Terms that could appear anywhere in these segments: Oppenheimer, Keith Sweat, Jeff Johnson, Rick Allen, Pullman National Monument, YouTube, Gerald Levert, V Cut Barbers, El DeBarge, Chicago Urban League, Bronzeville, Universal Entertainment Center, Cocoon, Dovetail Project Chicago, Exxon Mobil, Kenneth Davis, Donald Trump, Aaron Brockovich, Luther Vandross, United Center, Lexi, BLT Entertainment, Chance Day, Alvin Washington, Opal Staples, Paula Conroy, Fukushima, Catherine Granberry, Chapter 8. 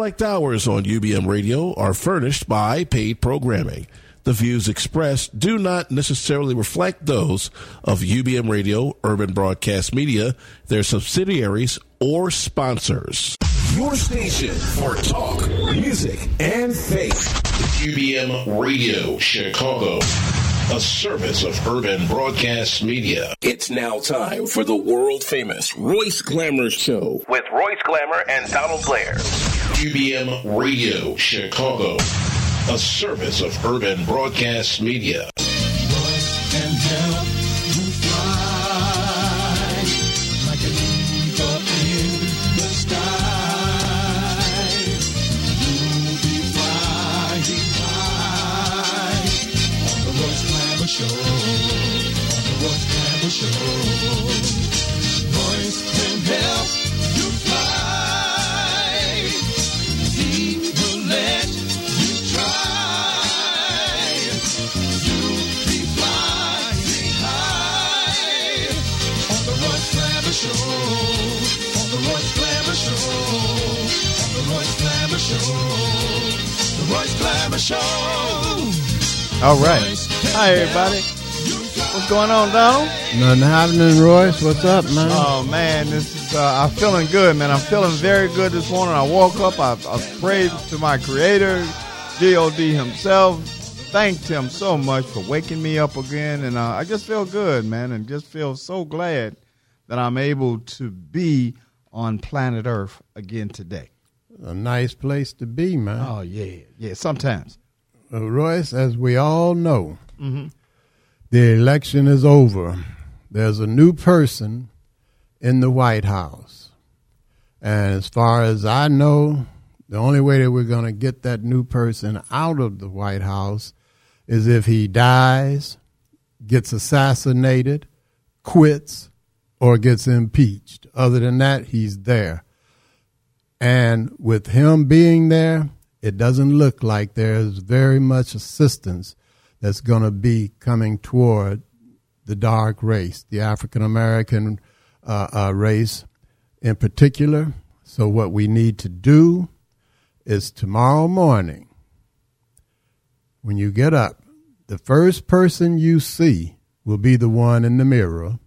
Select hours on UBM Radio are furnished by paid programming. The views expressed do not necessarily reflect those of UBM Radio, Urban Broadcast Media, their subsidiaries, or sponsors. Your station for talk, music, and faith. UBM Radio, Chicago. A service of Urban Broadcast Media. It's now time for the world-famous Royce Glamour Show with Royce Glamour and Donald Blair. UBM Radio, Chicago. A service of Urban Broadcast Media. Royce and Gerald who fly like an eagle in the sky. Movie fly on the Royce Glamour Show. On the Royce Glamour Show. Royce and Gerald who fly. He will let Show, on the Royce Glamour Show, on the Royce Glamour Show, the Royce Glamour Show. All right. Hi, everybody. What's going on, Donald? Nothing happening, Royce. What's up, man? Oh, man, this is, I'm feeling good, man. I'm feeling very good this morning. I woke up, I prayed to my creator, G.O.D. himself, thanked him so much for waking me up again, and I just feel good, man, and just feel so glad that I'm able to be on planet Earth again today. A nice place to be, man. Oh, yeah. Yeah, sometimes. Royce, as we all know, the election is over. There's a new person in the White House. And as far as I know, the only way that we're going to get that new person out of the White House is if he dies, gets assassinated, quits, or gets impeached. Other than that, he's there. And with him being there, it doesn't look like there's very much assistance that's going to be coming toward the dark race, the African-American race in particular. So what we need to do is tomorrow morning, when you get up, the first person you see will be the one in the mirror.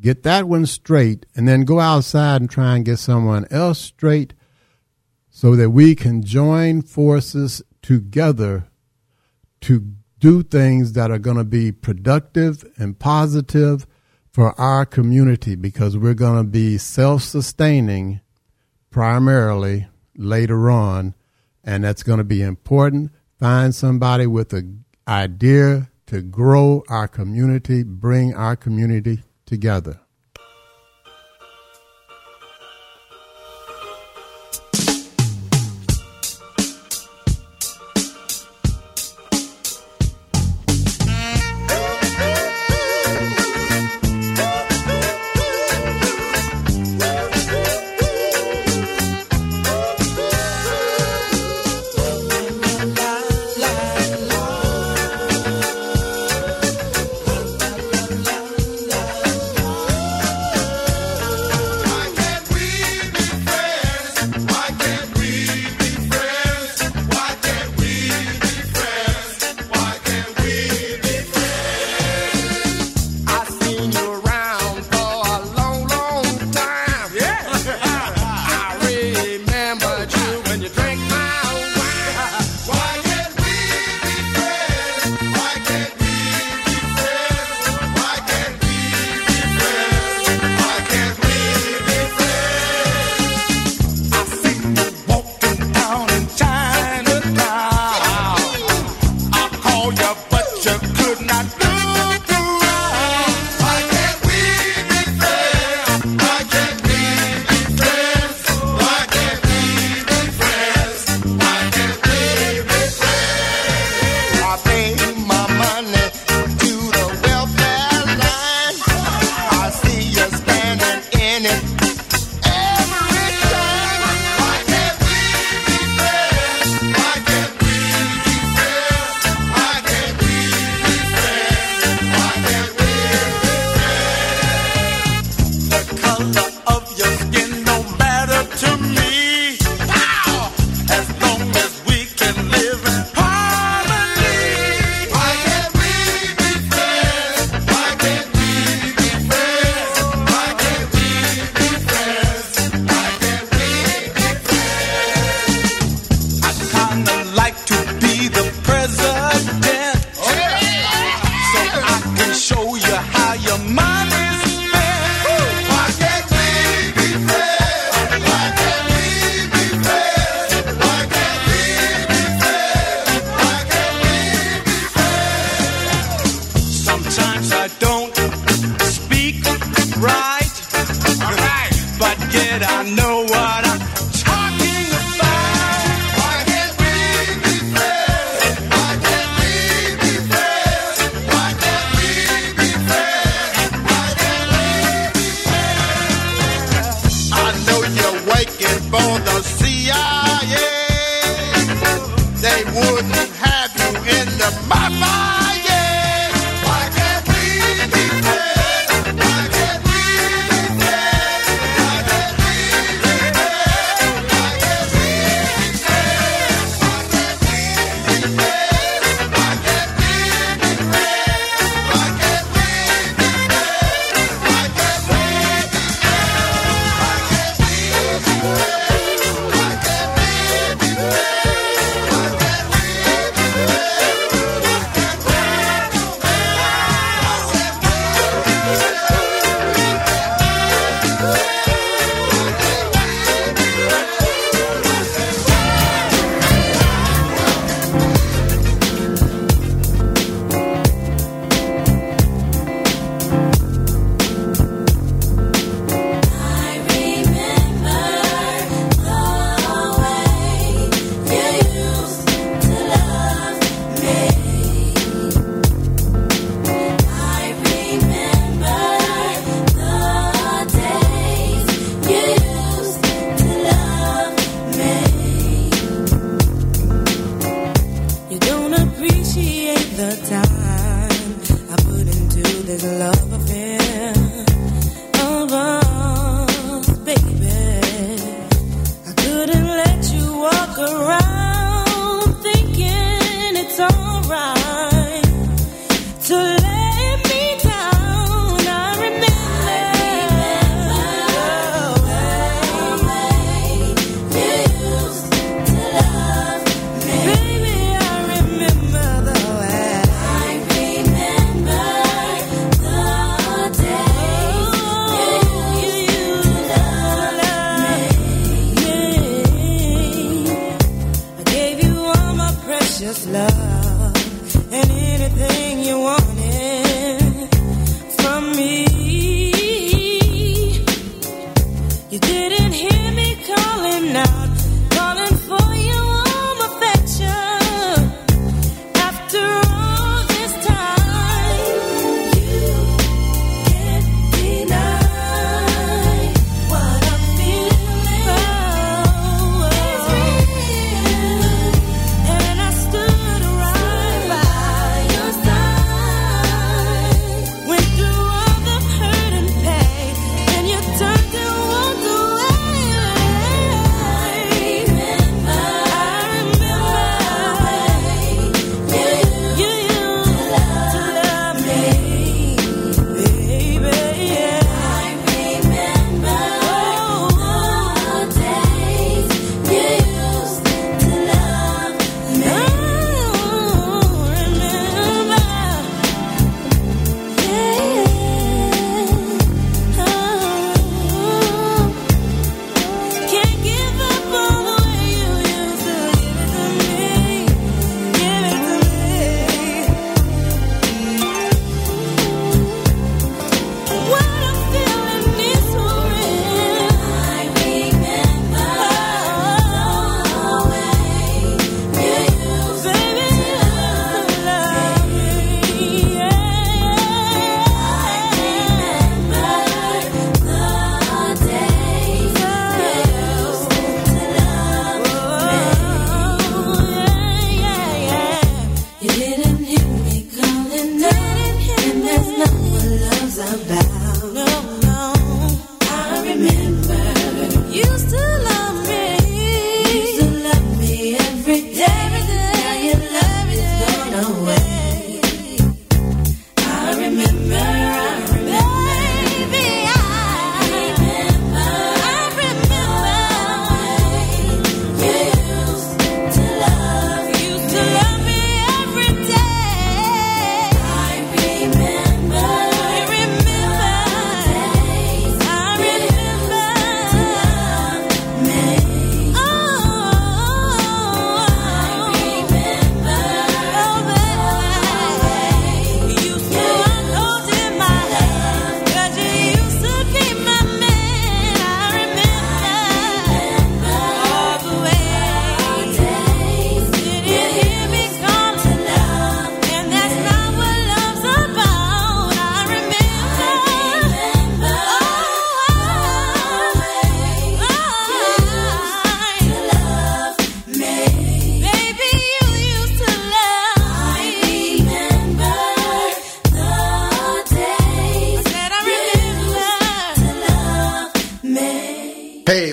Get that one straight, and then go outside and try and get someone else straight so that we can join forces together to do things that are going to be productive and positive for our community, because we're going to be self-sustaining primarily later on, and that's going to be important. Find somebody with an idea to grow our community, bring our community together.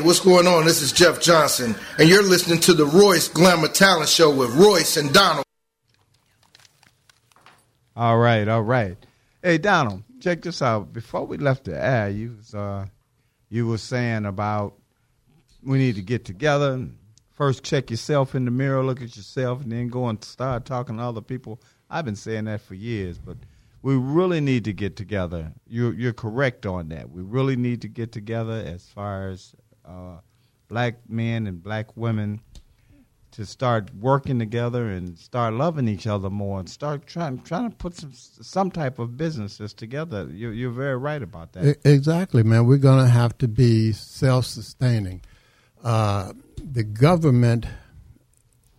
what's going on? This is Jeff Johnson, and you're listening to the Royce Glamour Talent Show with Royce and Donald. All right, all right. Hey, Donald, check this out. Before we left the air, you were saying about we need to get together. First, check yourself in the mirror, look at yourself, and then go and start talking to other people. I've been saying that for years, but we really need to get together. You're correct on that. We really need to get together as far as black men and black women to start working together and start loving each other more and start trying to put some type of businesses together. You're very right about that. Exactly, man. We're going to have to be self-sustaining. The government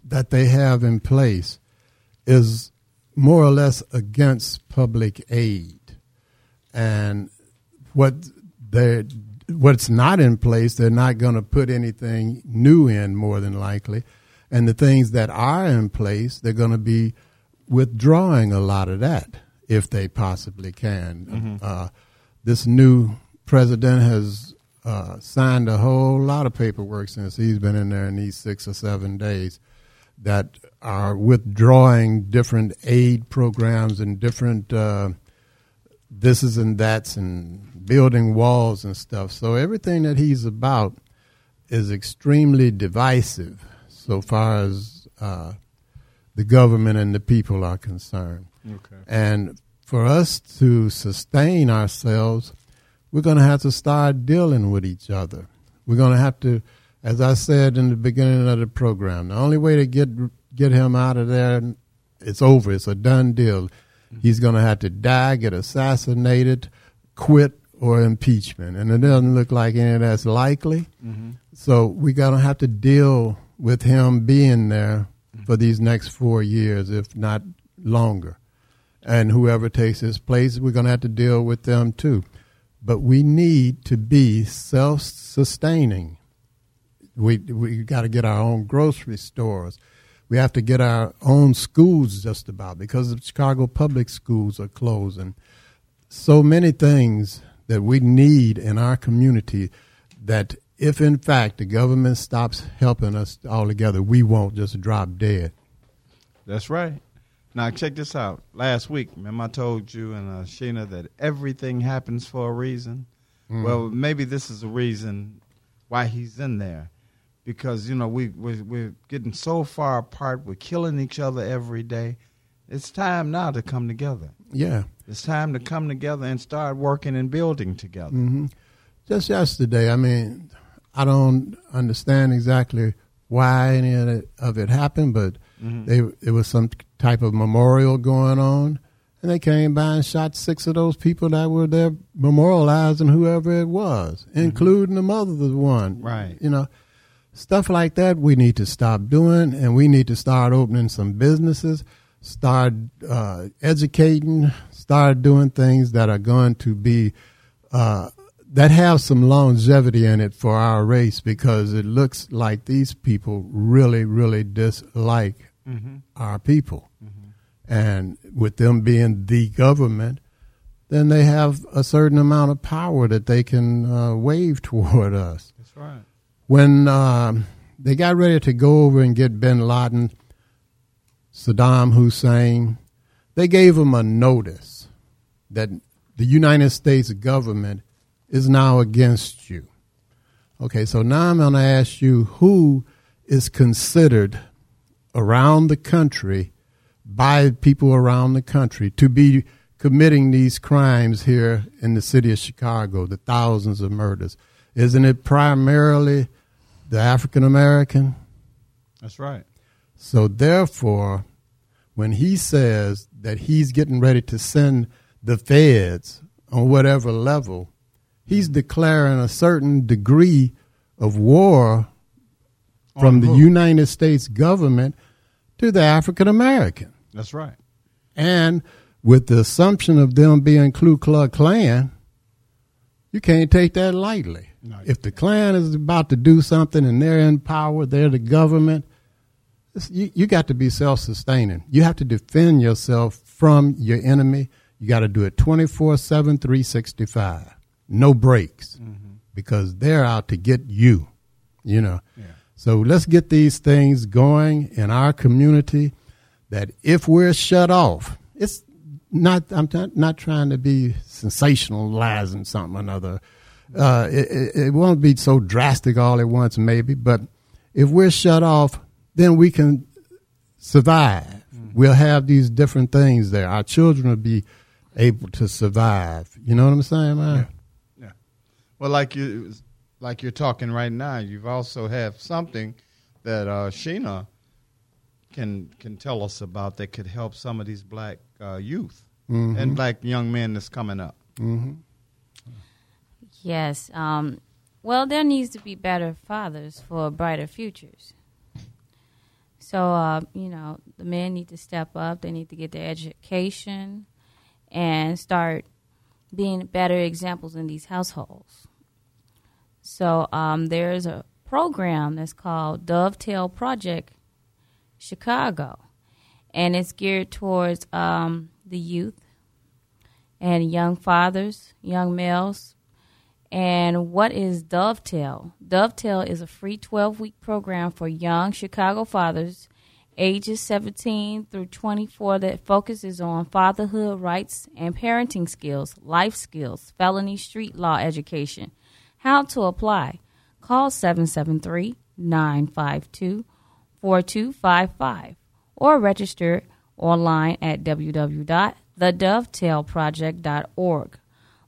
that they have in place is more or less against public aid, and what's not in place, they're not going to put anything new in, more than likely, and the things that are in place, they're going to be withdrawing a lot of that if they possibly can. Mm-hmm. This new president has signed a whole lot of paperwork since he's been in there in these 6 or 7 days that are withdrawing different aid programs and different thises and that's and building walls and stuff. So everything that he's about is extremely divisive so far as the government and the people are concerned. Okay. And for us to sustain ourselves, we're going to have to start dealing with each other. We're going to have to, as I said in the beginning of the program, the only way to get him out of there, it's over. It's a done deal. He's going to have to die, get assassinated, quit, or impeachment. And it doesn't look like any of that's likely. Mm-hmm. So we're going to have to deal with him being there for these next 4 years, if not longer. And whoever takes his place, we're going to have to deal with them too. But we need to be self-sustaining. We got to get our own grocery stores. We have to get our own schools just about, because the Chicago public schools are closing. So many things that we need in our community that if, in fact, the government stops helping us altogether, we won't just drop dead. That's right. Now, check this out. Last week, remember I told you and Sheena that everything happens for a reason? Mm. Well, maybe this is a reason why he's in there. Because, you know, we're getting so far apart. We're killing each other every day. It's time now to come together. Yeah. It's time to come together and start working and building together. Mm-hmm. Just yesterday, I mean, I don't understand exactly why any of it happened, but mm-hmm. It was some type of memorial going on, and they came by and shot 6 of those people that were there memorializing whoever it was, mm-hmm. including the mother of the one. Right. You know, stuff like that we need to stop doing, and we need to start opening some businesses, start educating, start doing things that are going to be that have some longevity in it for our race, because it looks like these people really, really dislike mm-hmm. our people. Mm-hmm. And with them being the government, then they have a certain amount of power that they can wave toward us. That's right. When they got ready to go over and get bin Laden, Saddam Hussein, they gave them a notice that the United States government is now against you. Okay, so now I'm going to ask you, who is considered around the country by people around the country to be committing these crimes here in the city of Chicago, the thousands of murders? Isn't it primarily the African American? That's right. So therefore, when he says that he's getting ready to send the feds on whatever level, he's declaring a certain degree of war from the United States government to the African American. That's right. And with the assumption of them being Ku Klux Klan, you can't take that lightly. No, if the Klan is about to do something and they're in power, they're the government, you got to be self-sustaining. You have to defend yourself from your enemy. You got to do it 24/7, 365. No breaks, mm-hmm. because they're out to get you. you know. Yeah. So let's get these things going in our community that if we're shut off, it's not, I'm not trying to be sensationalizing something or another. It won't be so drastic all at once maybe, but if we're shut off, then we can survive. Mm-hmm. We'll have these different things there. Our children will be able to survive. You know what I'm saying, man? Yeah. Yeah. Well, like you're talking right now, you've also have something that Sheena can tell us about that could help some of these black youth mm-hmm. and black young men that's coming up. Mm-hmm. Yes. Well, there needs to be better fathers for brighter futures. So, the men need to step up. They need to get their education and start being better examples in these households. So there's a program that's called Dovetail Project Chicago, and it's geared towards the youth and young fathers, young males. And what is Dovetail? Dovetail is a free 12-week program for young Chicago fathers ages 17 through 24 that focuses on fatherhood rights and parenting skills, life skills, felony street law education. How to apply? Call 773-952-4255 or register online at www.thedovetailproject.org.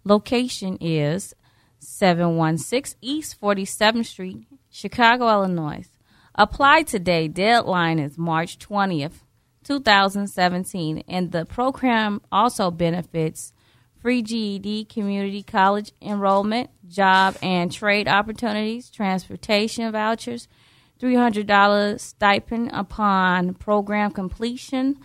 Location is 716 East 47th Street, Chicago, Illinois. Apply today. Deadline is March 20th, 2017, and the program also benefits free GED, community college enrollment, job and trade opportunities, transportation vouchers, $300 stipend upon program completion.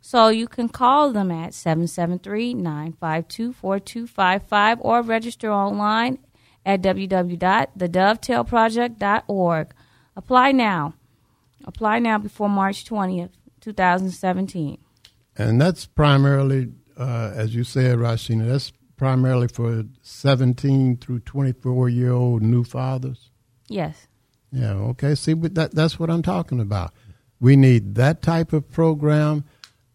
So you can call them at 773-952-4255 or register online at www.thedovetailproject.org. Apply now. Apply now before March 20th, 2017. And that's primarily, as you said, Rosheena, that's primarily for 17 through 24-year-old new fathers? Yes. Yeah, okay. See, but that's what I'm talking about. We need that type of program,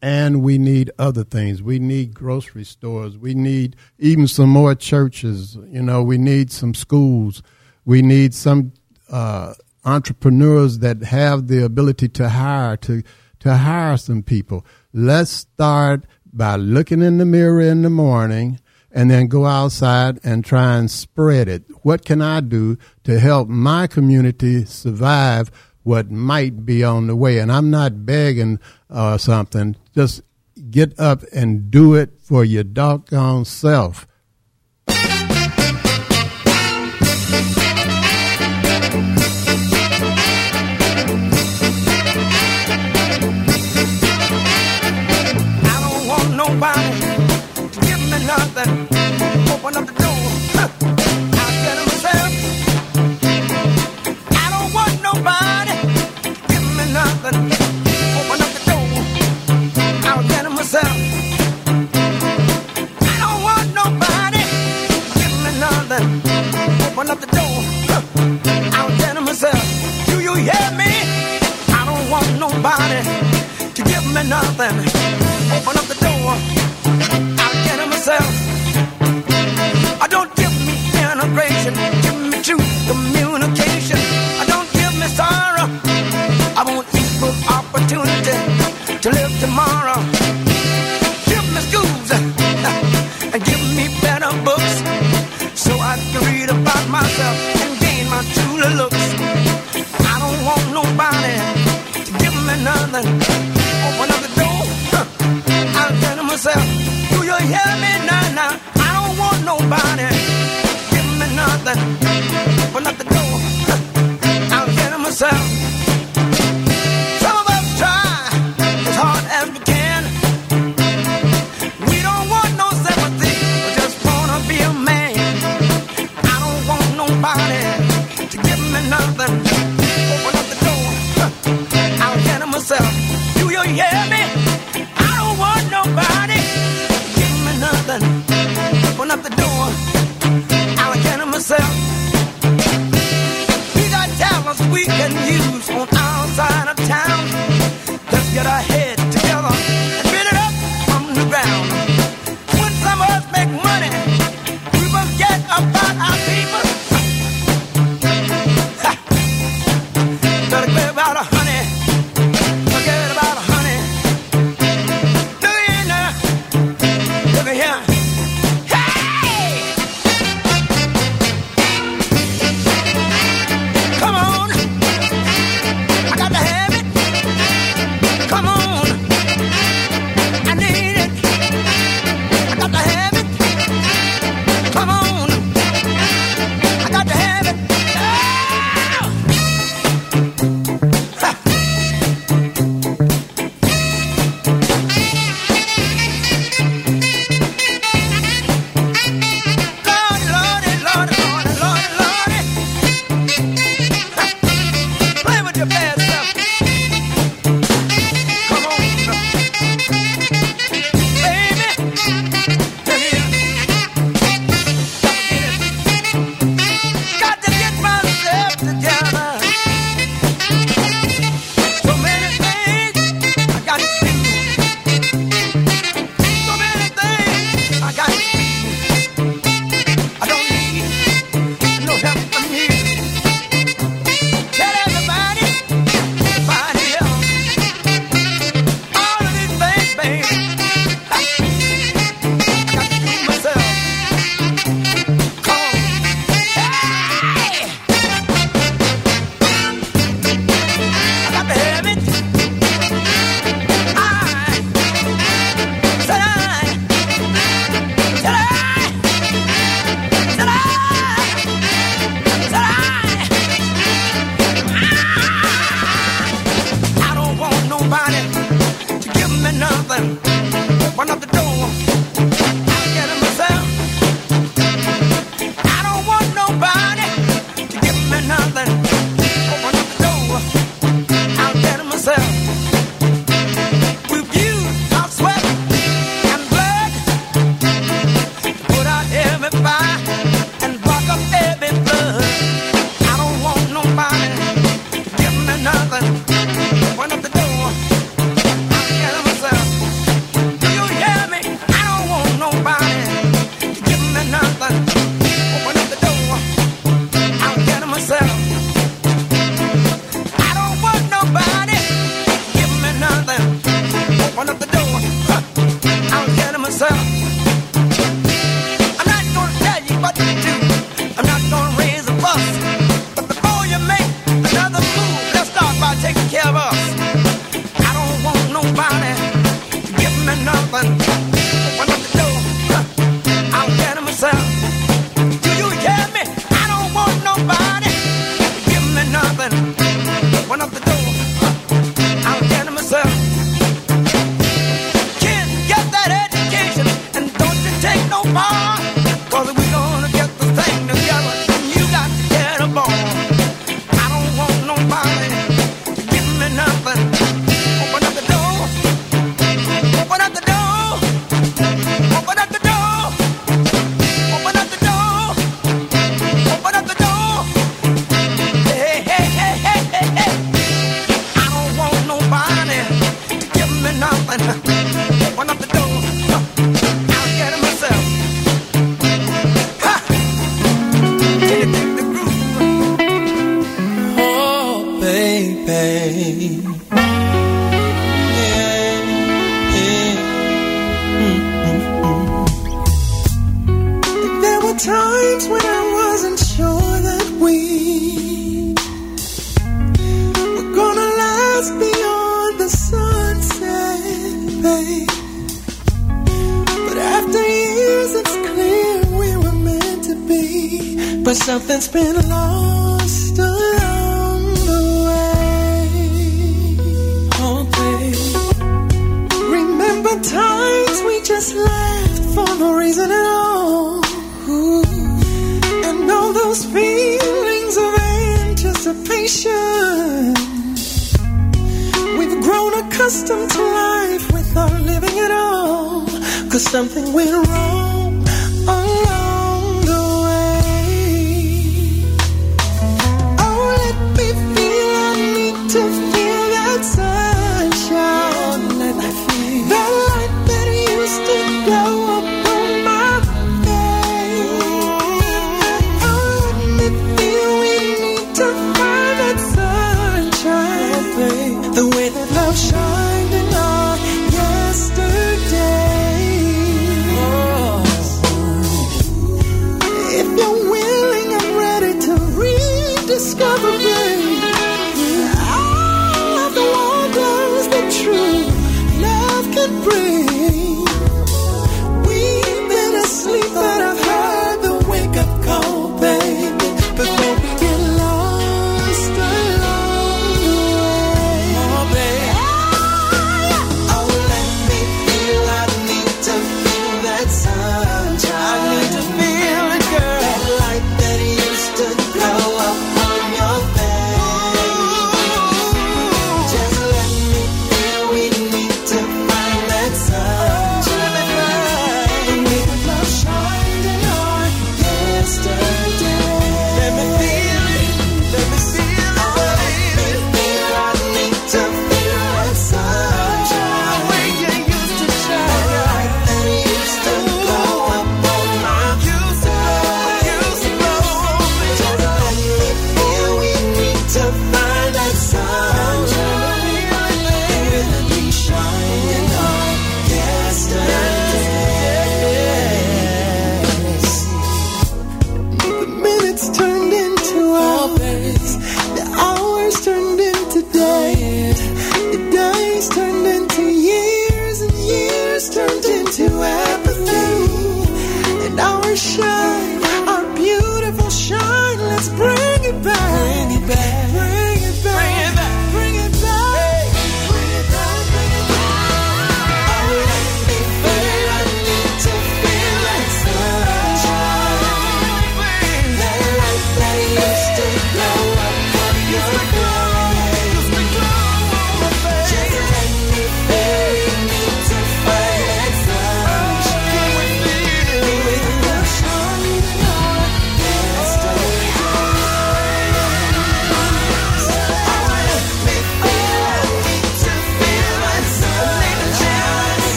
and we need other things. We need grocery stores. We need even some more churches. You know, we need some schools. We need some entrepreneurs that have the ability to hire, to hire some people. Let's start by looking in the mirror in the morning and then go outside and try and spread it. What can I do to help my community survive what might be on the way? And I'm not begging something. Just get up and do it for your doggone self. Open up the door. I said to myself, I don't want nobody to give me nothing. Open up the door. I said to myself, I don't want nobody to give me nothing. Open up the door. I said to myself, do you hear me? I don't want nobody to give me nothing. Open up the door. I said to myself, give me truth, communication. I don't give me sorrow. I want equal opportunity to live tomorrow. Give me schools and give me better books so I can read about myself and gain my true looks. I don't want nobody to give me nothing. Open up the door. I'll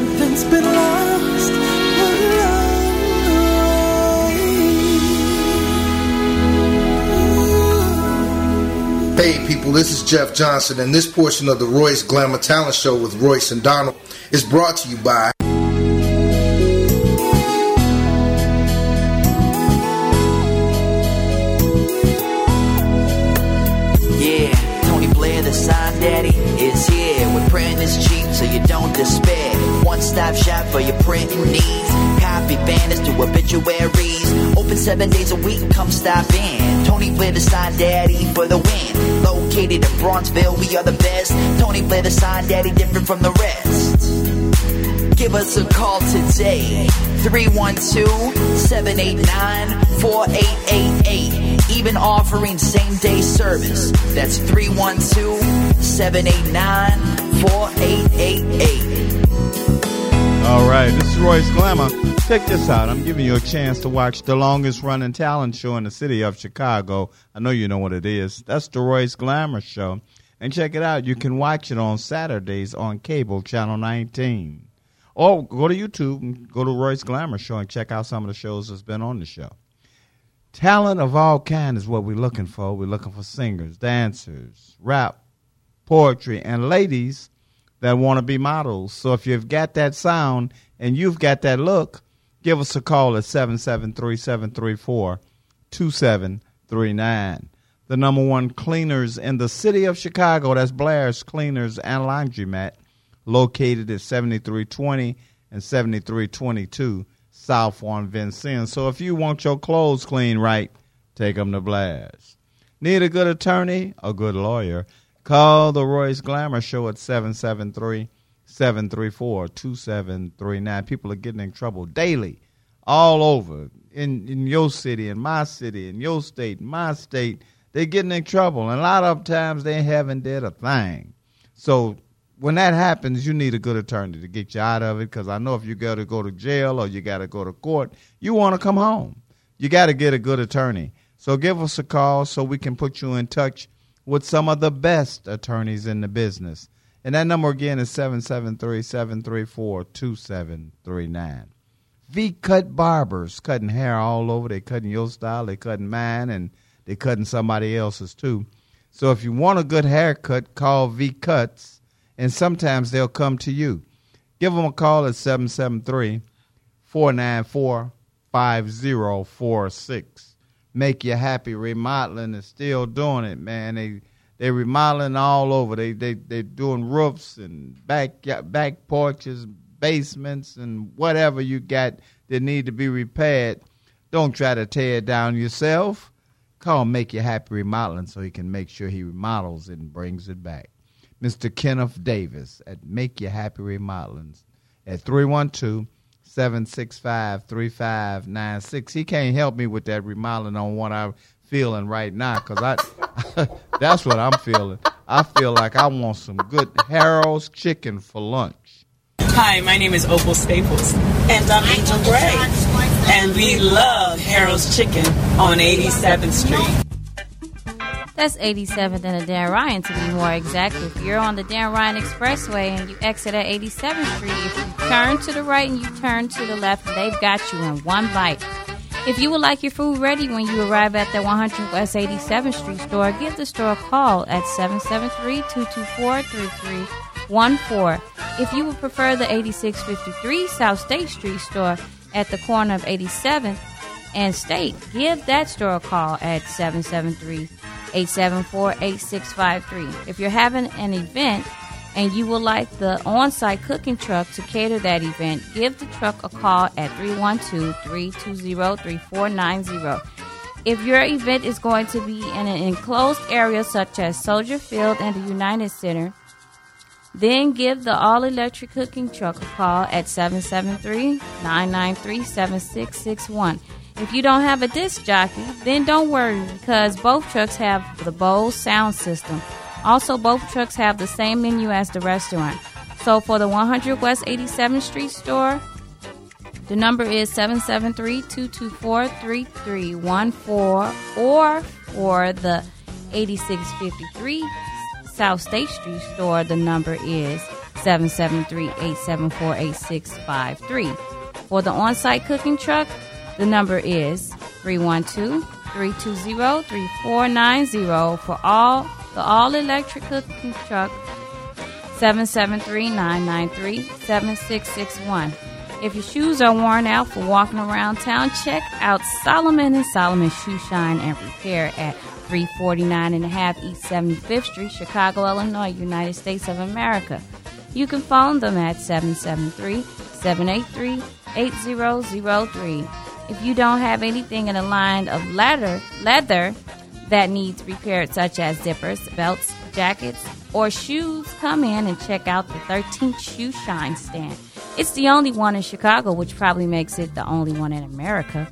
something's been lost along. Hey people, this is Jeff Johnson, and this portion of the Royce Glamour Talent Show with Royce and Donald is brought to you by Stop shop for your printing needs. Copy banners to obituaries. Open 7 days a week, come stop in. Tony Blair the Sign Daddy for the win. Located in Bronzeville, we are the best. Tony Blair the Sign Daddy, different from the rest. Give us a call today. 312-789-4888. Even offering same-day service. That's 312-789-4888. All right, this is Royce Glamour. Check this out. I'm giving you a chance to watch the longest-running talent show in the city of Chicago. I know you know what it is. That's the Royce Glamour Show. And check it out. You can watch it on Saturdays on cable, Channel 19. Or go to YouTube and go to Royce Glamour Show and check out some of the shows that's been on the show. Talent of all kinds is what we're looking for. We're looking for singers, dancers, rap, poetry, and ladies that want to be models. So if you've got that sound and you've got that look, give us a call at 773-734-2739. The number one cleaners in the city of Chicago, that's Blair's Cleaners and Laundry Mat, located at 7320 and 7322 South on Vincennes. So if you want your clothes clean right, take them to Blair's. Need a good attorney, a good lawyer? Call the Royce Glamour Show at 773-734-2739. People are getting in trouble daily, all over, in your city, in your state, my state. They're getting in trouble, and a lot of times they haven't did a thing. So when that happens, you need a good attorney to get you out of it, because I know if you got to go to jail or you got to go to court, you want to come home. You got to get a good attorney. So give us a call so we can put you in touch with some of the best attorneys in the business. And that number again is 773-734-2739. V Cut Barbers, cutting hair all over. They cutting your style, they cutting mine, and they cutting somebody else's too. So if you want a good haircut, call V Cuts, and sometimes they'll come to you. Give them a call at 773-494-5046. Make Your Happy Remodeling is still doing it, man. They remodeling all over. They doing roofs and back porches, basements, and whatever you got that need to be repaired. Don't try to tear it down yourself. Call Make Your Happy Remodeling so he can make sure he remodels it and brings it back. Mr. Kenneth Davis at Make Your Happy Remodeling at 312 765-3596. He can't help me with that remodeling on what I'm feeling right now, because that's what I'm feeling. I feel like I want some good Harold's chicken for lunch. Hi, my name is Opal Staples. And I'm Angel Gray. And we love Harold's Chicken on 87th Street. That's 87th and the Dan Ryan, to be more exact. If you're on the Dan Ryan Expressway and you exit at 87th Street, if you turn to the right and you turn to the left, they've got you in one bite. If you would like your food ready when you arrive at the 100 West 87th Street store, give the store a call at 773-224-3314. If you would prefer the 8653 South State Street store at the corner of 87th and State, give that store a call at 773-874-8653. If you're having an event and you would like the on-site cooking truck to cater that event, give the truck a call at 312-320-3490. If your event is going to be in an enclosed area such as Soldier Field and the United Center, then give the all-electric cooking truck a call at 773-993-7661. If you don't have a disc jockey, then don't worry, because both trucks have the Bose sound system. Also, both trucks have the same menu as the restaurant. So for the 100 West 87th Street store, the number is 773-224-3314, or for the 8653 South State Street store, the number is 773-874-8653. For the on-site cooking truck, the number is 312-320-3490. For the all-electric cooking truck, 773-993-7661. If your shoes are worn out for walking around town, check out Solomon & Solomon Shoe Shine and Repair at 349 and a half East 75th Street, Chicago, Illinois, United States of America. You can phone them at 773-783-8003. If you don't have anything in a line of leather that needs repaired, such as zippers, belts, jackets, or shoes, come in and check out the 13th Shoe Shine stand. It's the only one in Chicago, which probably makes it the only one in America.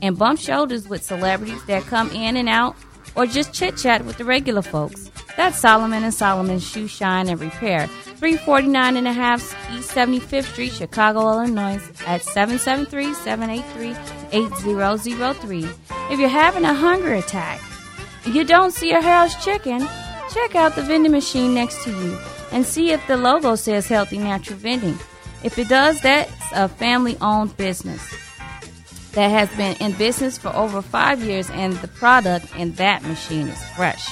And bump shoulders with celebrities that come in and out, or just chit-chat with the regular folks. That's Solomon & Solomon Shoe Shine and Repair, 349 and a half East 75th Street, Chicago, Illinois, at 773-783-8003. If you're having a hunger attack, you don't see a Harold's chicken, check out the vending machine next to you and see if the logo says Healthy Natural Vending. If it does, that's a family-owned business that has been in business for over 5 years, and the product in that machine is fresh.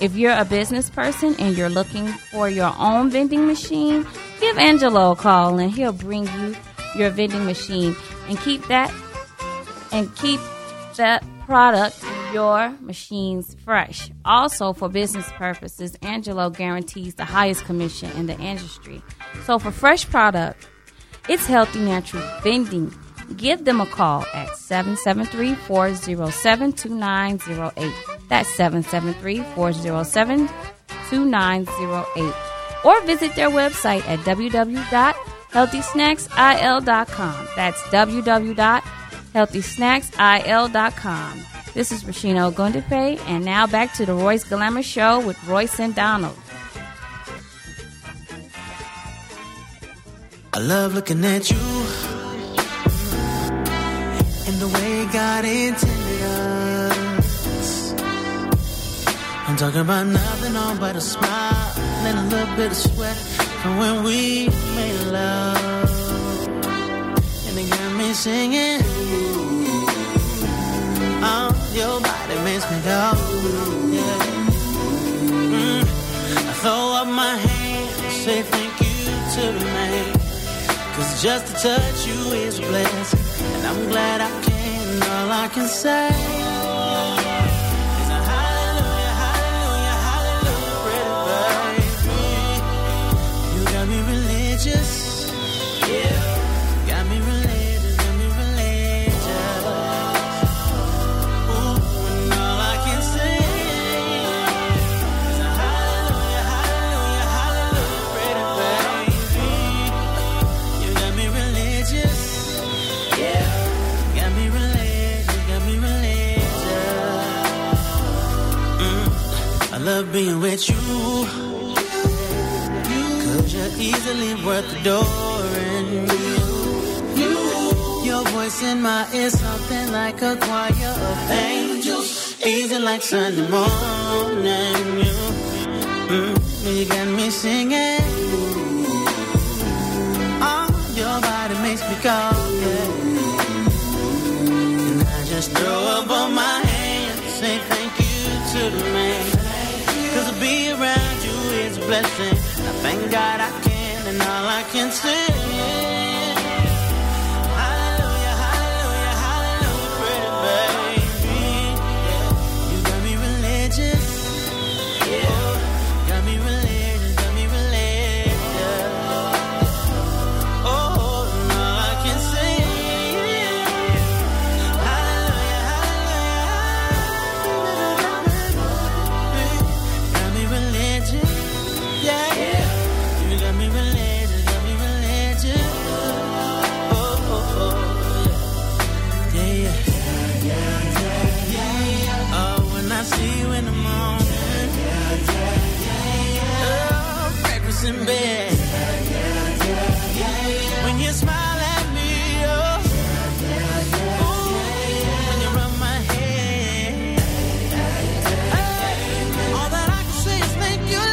If you're a business person and you're looking for your own vending machine, give Angelo a call and he'll bring you your vending machine and keep that product in your machines fresh. Also, for business purposes, Angelo guarantees the highest commission in the industry. So for fresh product, it's Healthy Natural Vending. Give them a call at 773-407-2908. That's 773-407-2908. Or visit their website at www.healthysnacksil.com. That's www.healthysnacksil.com. This is Rosheena Ogundipe, and now back to the Royce Glamour Show with Royce and Donald. I love looking at you. The way God intended us. I'm talking about nothing on but a smile and a little bit of sweat from when we made love, and it got me singing. Oh, your body makes me go. Yeah. I throw up my hand and say thank you to the man, 'cause just to touch you is a blessing. And I'm glad I can, all I can say is a hallelujah, hallelujah, hallelujah, pretty baby. You got me religious, yeah. Got me religious, got me religious. Ooh, and all I can say is a hallelujah, hallelujah, hallelujah, pretty baby. You got me religious. I love being with you, 'cause you're easily worth adoring. Your voice in my ear, something like a choir of angels, easy like Sunday morning. You got me singing. Oh, your body makes me go, yeah. And I just throw up on my hands, say thank you to the man, 'cause to be around you is a blessing. I thank God I can, and all I can say is hallelujah, hallelujah, hallelujah, pretty baby. You got me religious, yeah. Got me religious, got me religious. Oh, and all I can say is hallelujah, hallelujah, hallelujah. See you in the morning. Oh, breakfast in bed. When you smile at me, oh. Ooh, when you rub my head. Hey, all that I can say is thank you, love.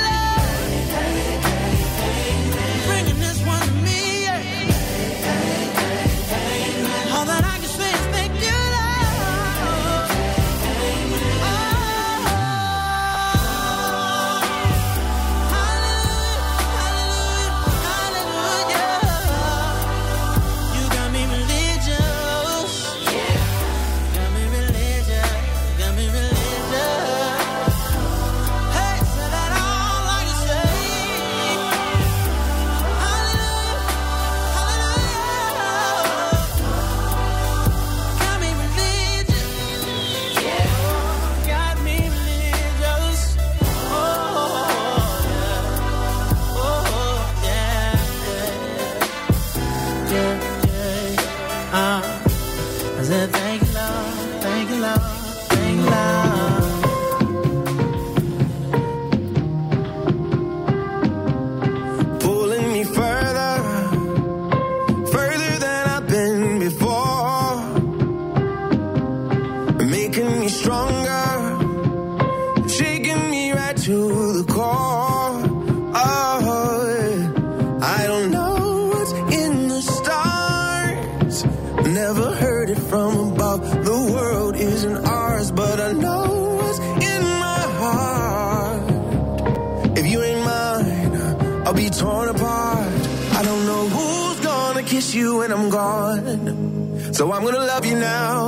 you when I'm gone. So I'm gonna love you now,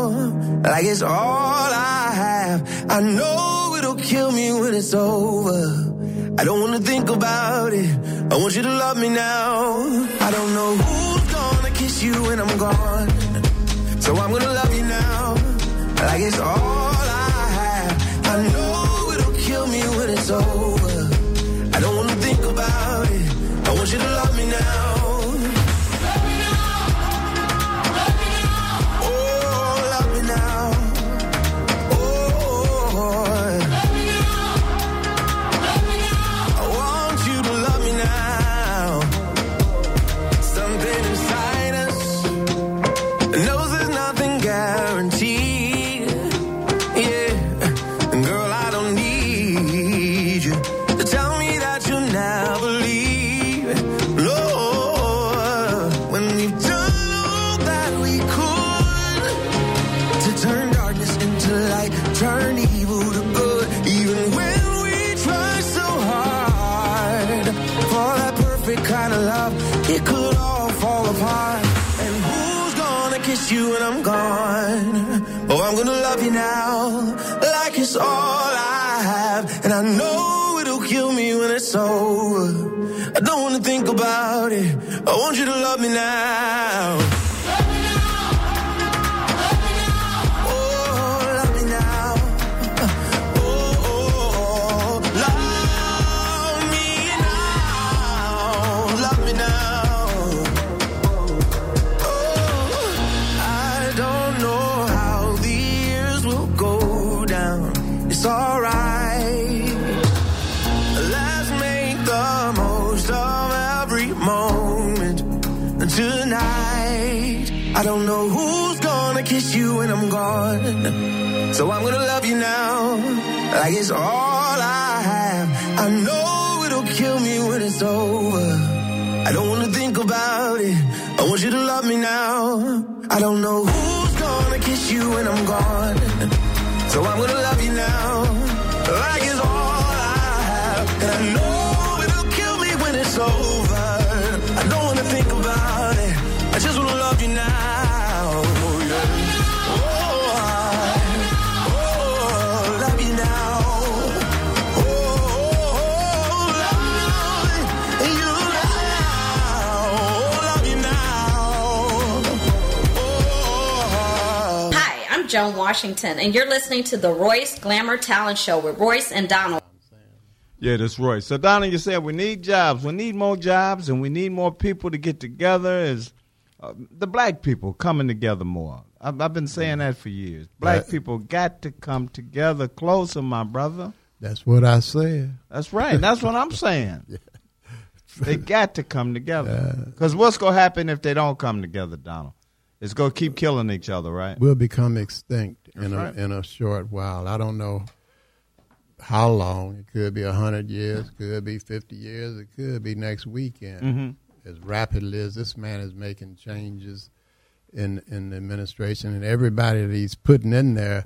like it's all I have. I know it'll kill me when it's over. I don't wanna think about it. I want you to love me now. I don't know who's gonna kiss you when I'm gone. So I'm gonna love you now, like it's all I have. I know it'll kill me when it's over. I don't wanna think about it. I want you to love me now. Love me now. Love me now. Oh, love me now. Oh. So I'm gonna love you now, like it's all I have. I know it'll kill me when it's over. I don't wanna think about it. I want you to love me now. I don't know who's gonna kiss you when I'm gone. So I'm gonna love you now, like it's all I have. And I know it'll kill me when it's over. I don't wanna think about it. I just wanna love you now. Joan Washington, and you're listening to the Royce Glamour Talent Show with Royce and Donald. Yeah, that's Royce. So, Donald, you said we need jobs. We need more jobs, and we need more people to get together. Is the black people coming together more. I've been saying that for years. Black people got to come together closer, my brother. That's what I said. That's right. That's what I'm saying. Yeah. They got to come together. Because what's going to happen if they don't come together, Donald? It's going to keep killing each other, right? We'll become extinct in a short while. I don't know how long. It could be 100 years. It could be 50 years. It could be next weekend. Mm-hmm. As rapidly as this man is making changes in the administration, and everybody that he's putting in there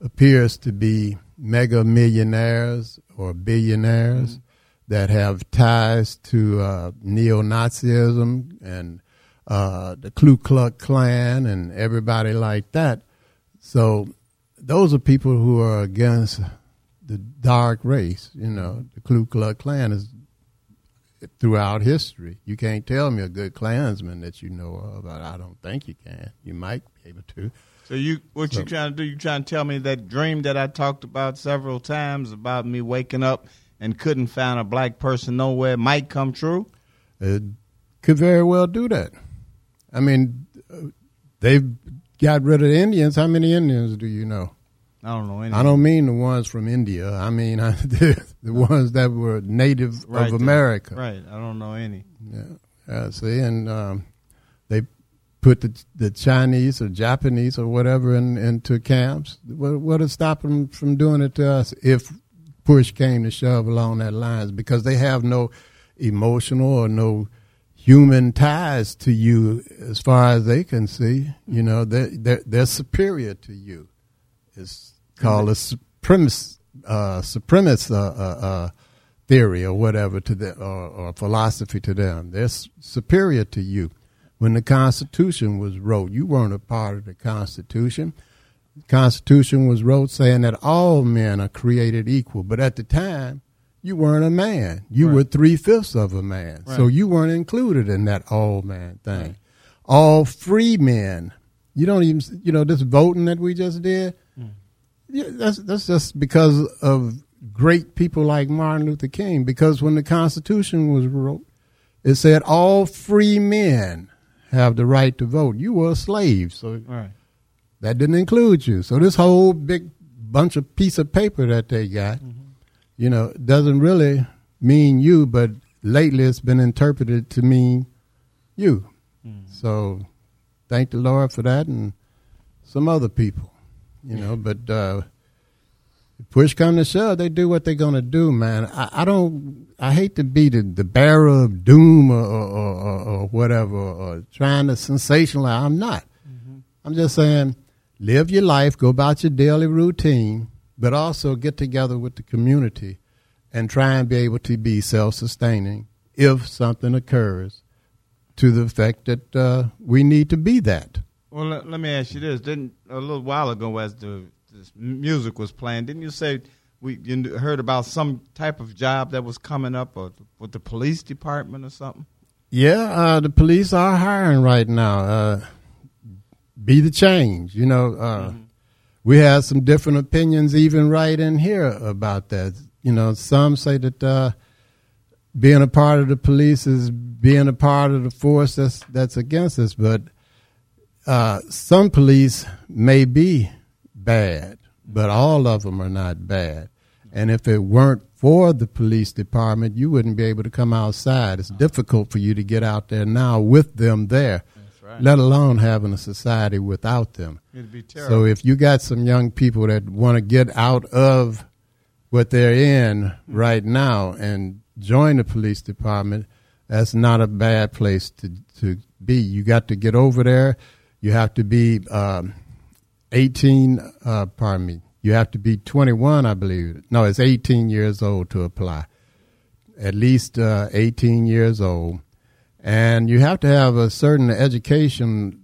appears to be mega millionaires or billionaires that have ties to neo-Nazism and the Ku Klux Klan and everybody like that. So those are people who are against the dark race. You know, the Ku Klux Klan is throughout history. You can't tell me a good Klansman that you know of. I don't think you can. You might be able to. So you trying to do, you trying to tell me that dream that I talked about several times about me waking up and couldn't find a black person nowhere might come true? It could very well do that. I mean, they've got rid of the Indians. How many Indians do you know? I don't know any. I don't mean the ones from India. I mean the ones that were native of America. Right. I don't know any. Yeah. See, and they put the Chinese or Japanese or whatever into camps. What would stop them from doing it to us if push came to shove along that lines? Because they have no emotional or no human ties to you, as far as they can see. You know, they're superior to you. It's called a supremacist theory or whatever to them, or philosophy to them. They're superior to you. when the Constitution was wrote. You weren't a part of the Constitution. The Constitution was wrote saying that all men are created equal. But at the time, you weren't a man. You were 3/5 of a man. Right. So you weren't included in that all man thing. Right. All free men. You don't even, you know, this voting that we just did, yeah, that's just because of great people like Martin Luther King. Because when the Constitution was wrote, it said all free men have the right to vote. You were a slave, so that didn't include you. So this whole big bunch of piece of paper that they got, you know, doesn't really mean you, but lately it's been interpreted to mean you. So thank the Lord for that and some other people, you know. But push come to shove, they do what they're going to do, man. I hate to be the bearer of doom or whatever, or trying to sensationalize. I'm not. I'm just saying live your life, go about your daily routine, but also get together with the community and try and be able to be self-sustaining if something occurs to the effect that we need to be that. Well, let me ask you this. Didn't a little while ago as this music was playing, didn't you say you heard about some type of job that was coming up or with the police department or something? Yeah, the police are hiring right now. Be the change, you know. We have some different opinions even right in here about that. You know, some say that being a part of the police is being a part of the force that's against us, but some police may be bad, but all of them are not bad. And if it weren't for the police department, you wouldn't be able to come outside. It's difficult for you to get out there now with them there, let alone having a society without them. It'd be terrible. So if you got some young people that want to get out of what they're in right now and join the police department, that's not a bad place to be. You got to get over there. You have to be you have to be 21, I believe. No, it's 18 years old to apply, at least 18 years old. And you have to have a certain education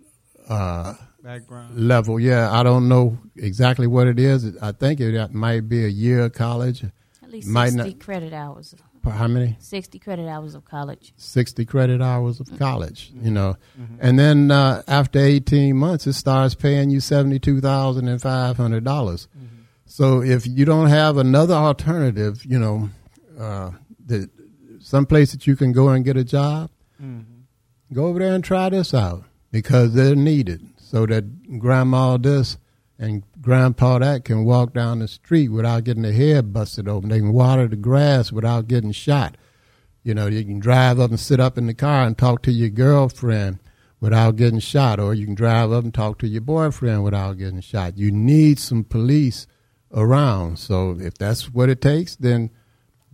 background level. Yeah, I don't know exactly what it is. I think it might be a year of college. At least 60 credit hours. How many? 60 credit hours of college. 60 credit hours of college, you know. And then after 18 months, it starts paying you $72,500. So if you don't have another alternative, you know, some place that you can go and get a job, go over there and try this out because they're needed so that grandma this and grandpa that can walk down the street without getting their head busted open. They can water the grass without getting shot. You know, you can drive up and sit up in the car and talk to your girlfriend without getting shot, or you can drive up and talk to your boyfriend without getting shot. You need some police around. So if that's what it takes, then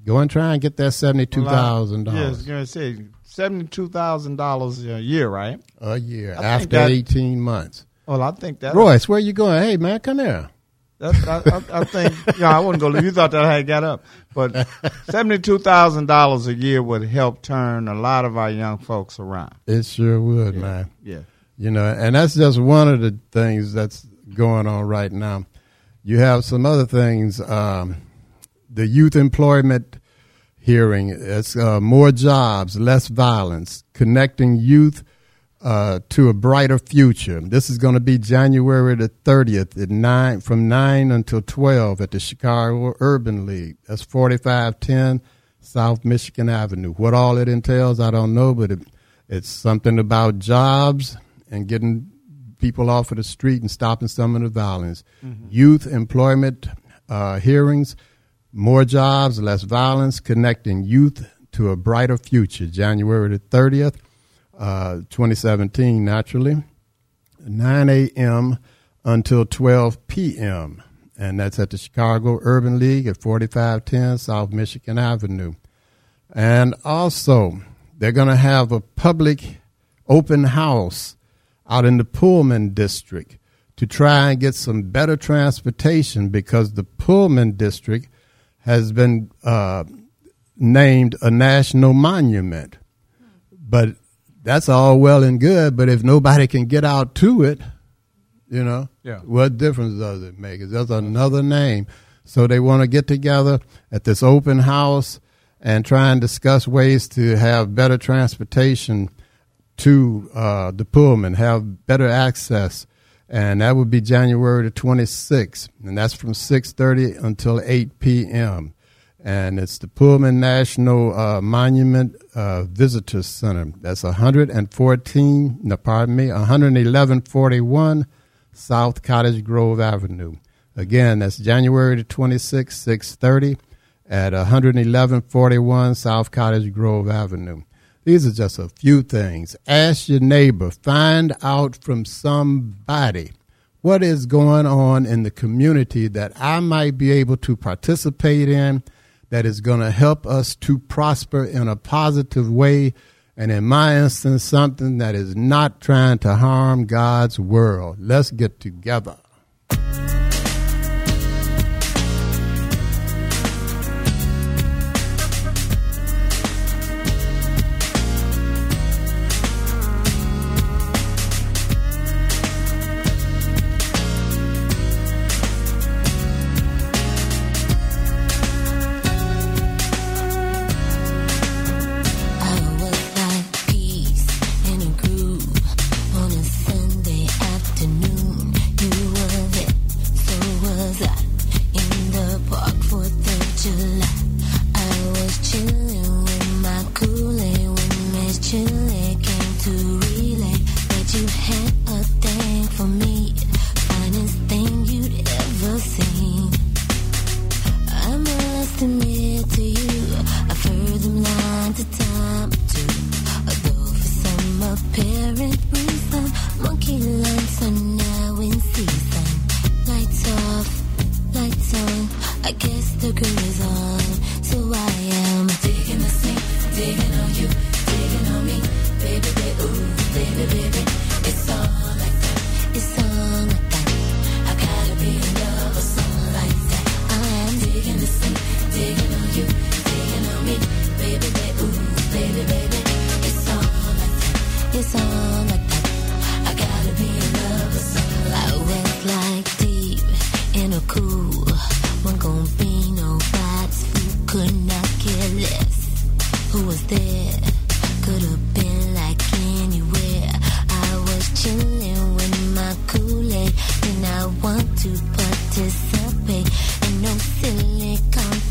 go and try and get that $72,000. Well, yeah, I was going to say $72,000 a year, right? A year, after 18 months. Well, I think that. Royce, where you going? Hey, man, come here. That's, I think, you know, I wouldn't go. You thought that I had got up. But $72,000 a year would help turn a lot of our young folks around. It sure would, man. Yeah. You know, and that's just one of the things that's going on right now. You have some other things. The youth employment hearing, it's more jobs, less violence, connecting youth to a brighter future. This is going to be January the 30th at 9, from 9 until 12 at the Chicago Urban League. That's 4510 South Michigan Avenue. What all it entails, I don't know, but it's something about jobs and getting people off of the street and stopping some of the violence. Youth employment hearings. More jobs, less violence, connecting youth to a brighter future. January the 30th, 2017, naturally, 9 a.m. until 12 p.m. And that's at the Chicago Urban League at 4510 South Michigan Avenue. And also, they're going to have a public open house out in the Pullman district to try and get some better transportation because the Pullman district has been named a national monument. But that's all well and good, but if nobody can get out to it, you know, what difference does it make? It's just another name. So they want to get together at this open house and try and discuss ways to have better transportation to the Pullman, have better access. And that would be January the 26th, and that's from 6:30 until 8 p.m. And it's the Pullman National Monument Visitor Center. That's 11141 South Cottage Grove Avenue. Again, that's January the 26th, 6:30 at 11141 South Cottage Grove Avenue. These are just a few things. Ask your neighbor. Find out from somebody what is going on in the community that I might be able to participate in, that is going to help us to prosper in a positive way, and in my instance, something that is not trying to harm God's world. Let's get together. Participate in no silicone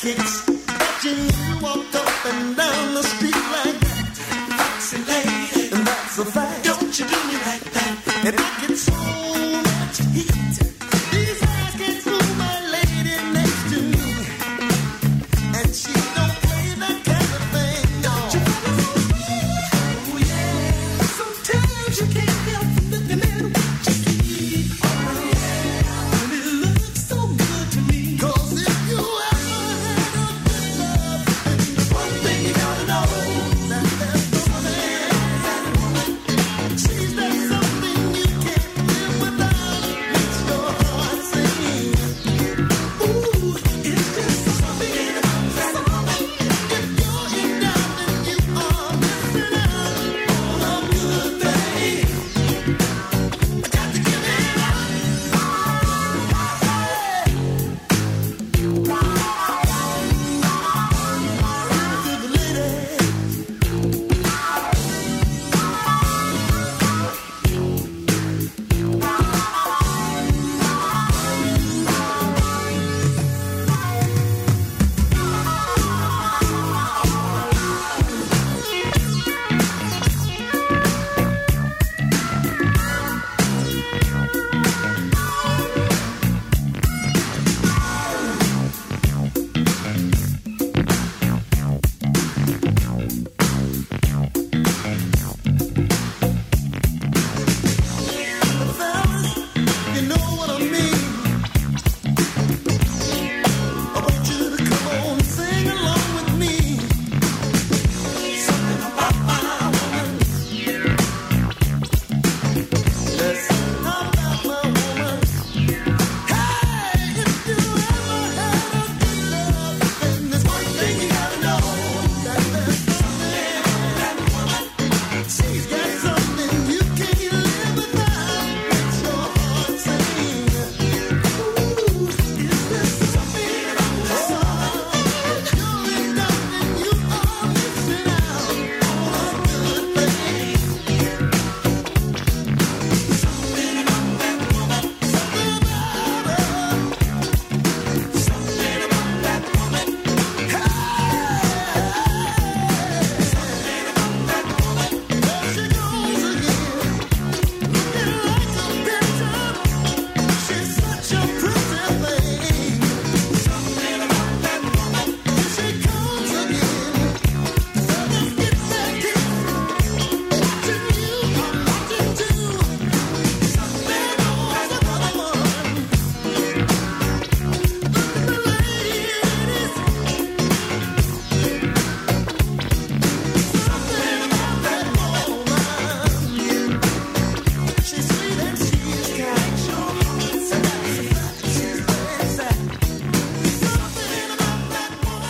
kicks. Watching you walk up and down the street like that. Foxy lady. And that's a fact. Don't you do me like that. And I get so much heat.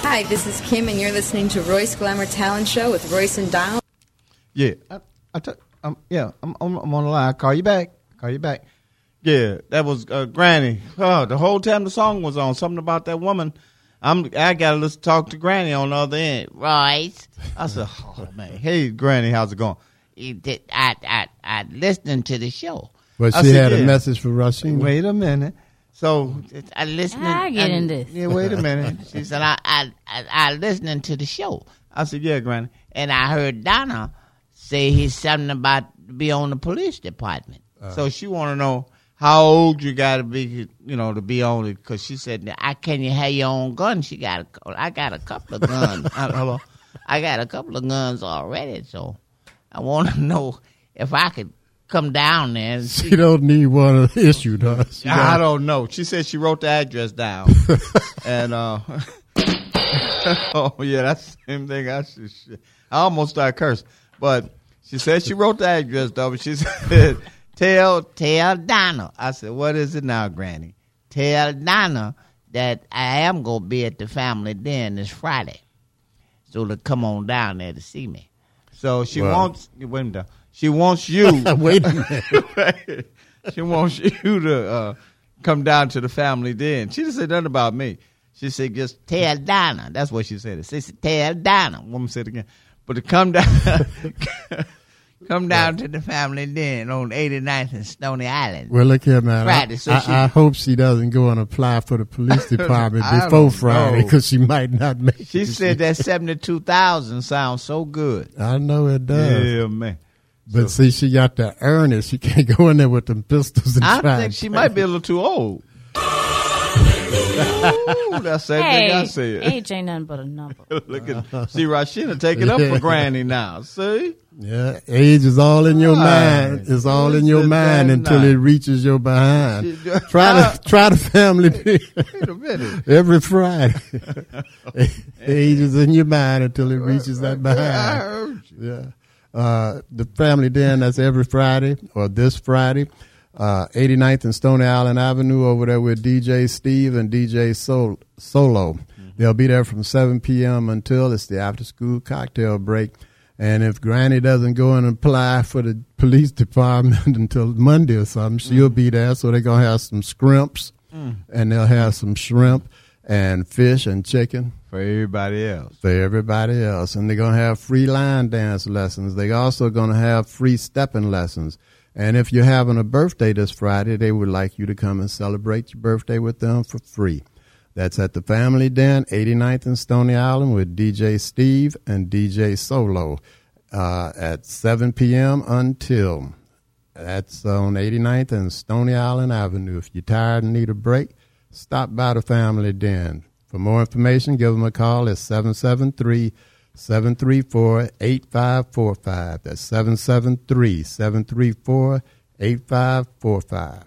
Hi, this is Kim, and you're listening to Royce Glamour Talent Show with Royce and Donald. Yeah, I'm on the line. Call you back. Yeah, that was Granny. Oh, the whole time the song was on, something about that woman. I got to listen talk to Granny on the other end. Royce, I said, oh man, hey Granny, how's it going? I listening to the show, but she had a message for Rosheena. Wait a minute. So I listening. I get in this. Yeah, wait a minute. She said, "I listening to the show." I said, "Yeah, Granny." And I heard Donna say he's something about be on the police department. So she want to know how old you got to be, you know, to be on it. Because she said, "I can't you have your own gun?" She got. I got a couple of guns. I got a couple of guns already. So I want to know if I could come down there. And she don't need one issued, huh? I don't know. She said she wrote the address down. And, oh, yeah, that's the same thing. I almost started cursing. But she said she wrote the address down. But she said, tell Donna. I said, what is it now, Granny? Tell Donna that I am going to be at the Family Den this Friday. So to come on down there to see me. So she wants, wait a minute. She wants you. Wait a minute. Right. She wants you to come down to the Family Den. She didn't say nothing about me. She said, just tell Donna. That's what she said. She said, tell Donna. Woman said it again. But to come down, Come down to the Family Den on 89th and Stony Island. Well, look here, man. Friday. I hope she doesn't go and apply for the police department before Friday, because she might not make it. She said that $72,000 sounds so good. I know it does. Yeah, man. But see, she got to earn it. She can't go in there with them pistols and I think she might be a little too old. Ooh, that's that thing I said. Age ain't nothing but a number. Look at, see, Rosheena take it up for granny now. See? Yeah, age is all in your mind. It's all in your mind until it reaches your behind. Try the family. Wait a minute. Every Friday. Age is in your mind until it reaches that behind. I heard you. Yeah. The Family Den, that's every Friday or this Friday. 89th and Stony Island Avenue over there with DJ Steve and DJ Solo. Mm-hmm. They'll be there from 7 p.m. until it's the after-school cocktail break. And if Granny doesn't go and apply for the police department until Monday or something, she'll be there. So they're going to have some scrimps, and they'll have some shrimp and fish and chicken. For everybody else. For everybody else. And they're going to have free line dance lessons. They're also going to have free stepping lessons. And if you're having a birthday this Friday, they would like you to come and celebrate your birthday with them for free. That's at the Family Den, 89th and Stony Island, with DJ Steve and DJ Solo at 7 p.m. until. That's on 89th and Stony Island Avenue. If you're tired and need a break, stop by the Family Den. For more information, give them a call at 773-773-773. 734-8545. That's 773-734-8545.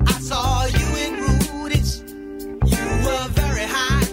I saw you in Rudy's. You were very high.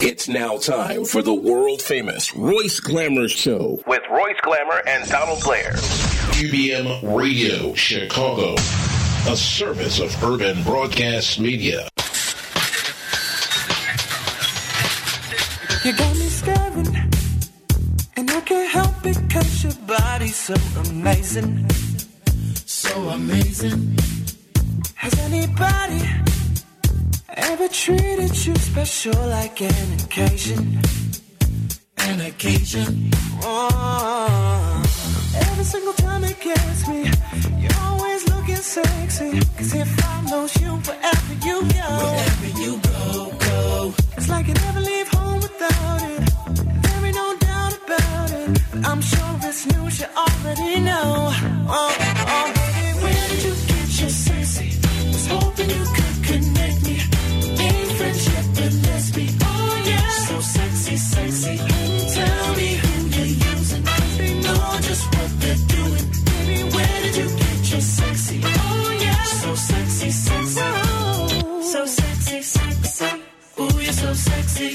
It's now time for the world-famous Royce Glamour Show with Royce Glamour and Donald Blair. UBM Radio Chicago, a service of Urban Broadcast Media. You got me staring, and I can't help it because your body's so amazing. So amazing. Has anybody ever treated you special like an occasion? An occasion. Oh. Every single time it gets me, you're always looking sexy. Cause it follows you wherever you go. Wherever you go, go. It's like you never leave home without it. There ain't no doubt about it. But I'm sure it's news you already know. Oh, oh. Baby, where did you get your sexy? Was hoping you could connect me. Ain't friendship, but let's be. Oh, yeah. So sexy, sexy. Tell me who you're using. They know just what they're doing. Baby, where did you get your sexy? Oh, yeah. So sexy, sexy. Whoa. So sexy, sexy. Ooh, you're so sexy.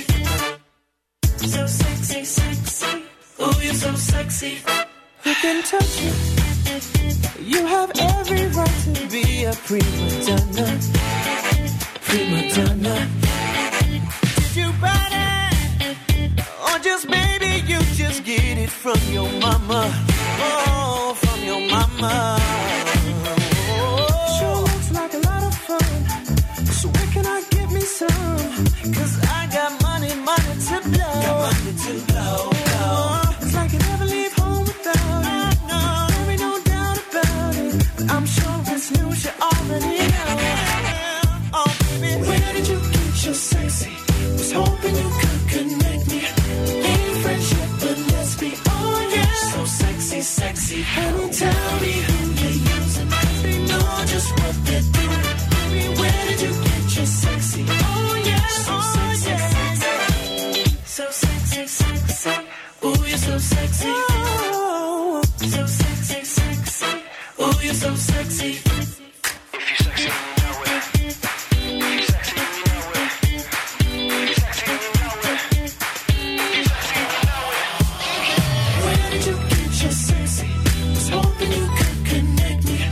So sexy, sexy. Ooh, you're so sexy. You can touch me. You have every right to be a prima donna. Prima donna. Did you buy that? Or just maybe you just get it from your mama. Oh, from your mama. Sure looks like a lot of fun. So where can I get me some? Cause I got money, money to blow. Got money to blow, blow. It's like you never leave home without it. No, no. There ain't no doubt about it. But I'm sure it's news you already know. Oh, baby, where did you get your sexy? Was hoping you could connect me. Ain't friendship, but let's be on, yeah. So sexy, sexy. Honey, tell me who you're using. They know just what they're doing. Baby, where did you get your sexy? Oh, yeah. So sexy, sexy. So sexy, sexy. Oh, you're so sexy. Oh. So sexy, sexy. Oh, you're so sexy. If you're sexy, you know it. If you're sexy, you know it. If you're sexy, you know it. If you're sexy, you know it. Where did you get your sexy? Was hoping you could connect me.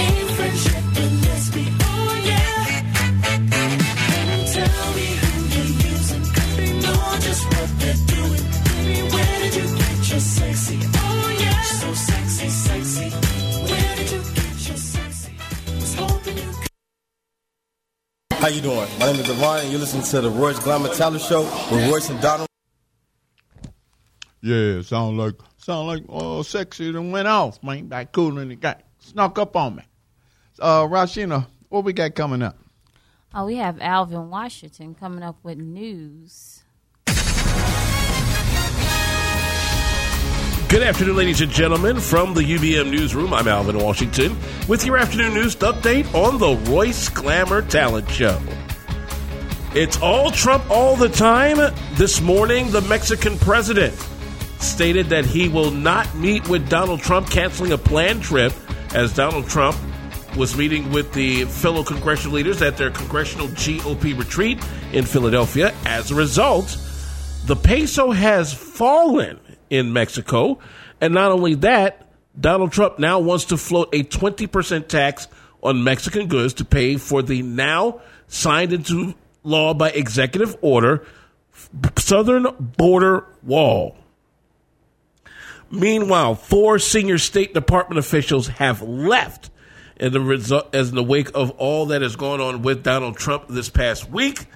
Ain't friendship, but let's be. Oh, yeah. And tell me who you're using. They know just what they're doing. Baby, where did you get your sexy? Oh, yeah. So sexy, sexy. Where did you get your sexy? Was hoping you could. How you doing? My name is Devon, and you're listening to the Royce Glamour Talent Show with Royce and Donald. Yeah, sound like sexy done went off, man. That cool and it got snuck up on me. Rosheena, what we got coming up? Oh, we have Alvin Washington coming up with news. Good afternoon, ladies and gentlemen. From the UBM Newsroom, I'm Alvin Washington with your afternoon news update on the Royce Glamour Talent Show. It's all Trump all the time. This morning, the Mexican president stated that he will not meet with Donald Trump, canceling a planned trip, as Donald Trump was meeting with the fellow congressional leaders at their congressional GOP retreat in Philadelphia. As a result, the peso has fallen in Mexico. And not only that, Donald Trump now wants to float a 20% tax on Mexican goods to pay for the now signed into law by executive order southern border wall. Meanwhile, four senior State Department officials have left as in the wake of all that has gone on with Donald Trump this past week.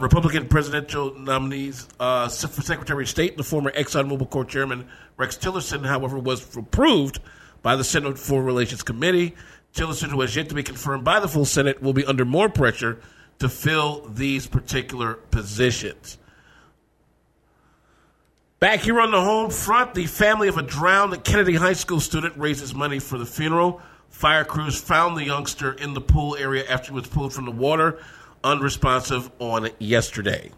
Republican presidential nominees for Secretary of State, the former Exxon Mobil Corp Chairman Rex Tillerson, however, was approved by the Senate Foreign Relations Committee. Tillerson, who has yet to be confirmed by the full Senate, will be under more pressure to fill these particular positions. Back here on the home front, the family of a drowned Kennedy High School student raises money for the funeral. Fire crews found the youngster in the pool area after he was pulled from the water, unresponsive on yesterday.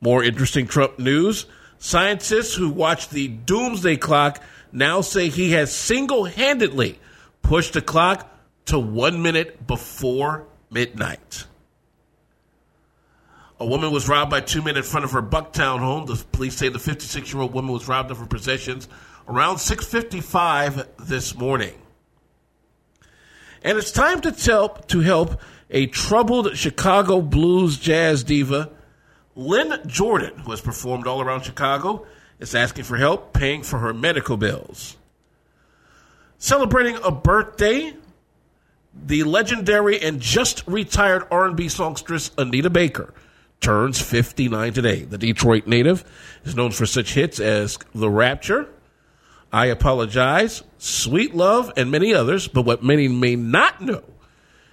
More interesting Trump news. Scientists who watched the doomsday clock now say he has single-handedly pushed the clock to 1 minute before midnight. A woman was robbed by two men in front of her Bucktown home. The police say the 56-year-old woman was robbed of her possessions around 6:55 this morning. And it's time to help a troubled Chicago blues jazz diva, Lynn Jordan, who has performed all around Chicago, is asking for help paying for her medical bills. Celebrating a birthday, the legendary and just retired R&B songstress Anita Baker turns 59 today. The Detroit native is known for such hits as The Rapture, I Apologize, Sweet Love, and many others. But what many may not know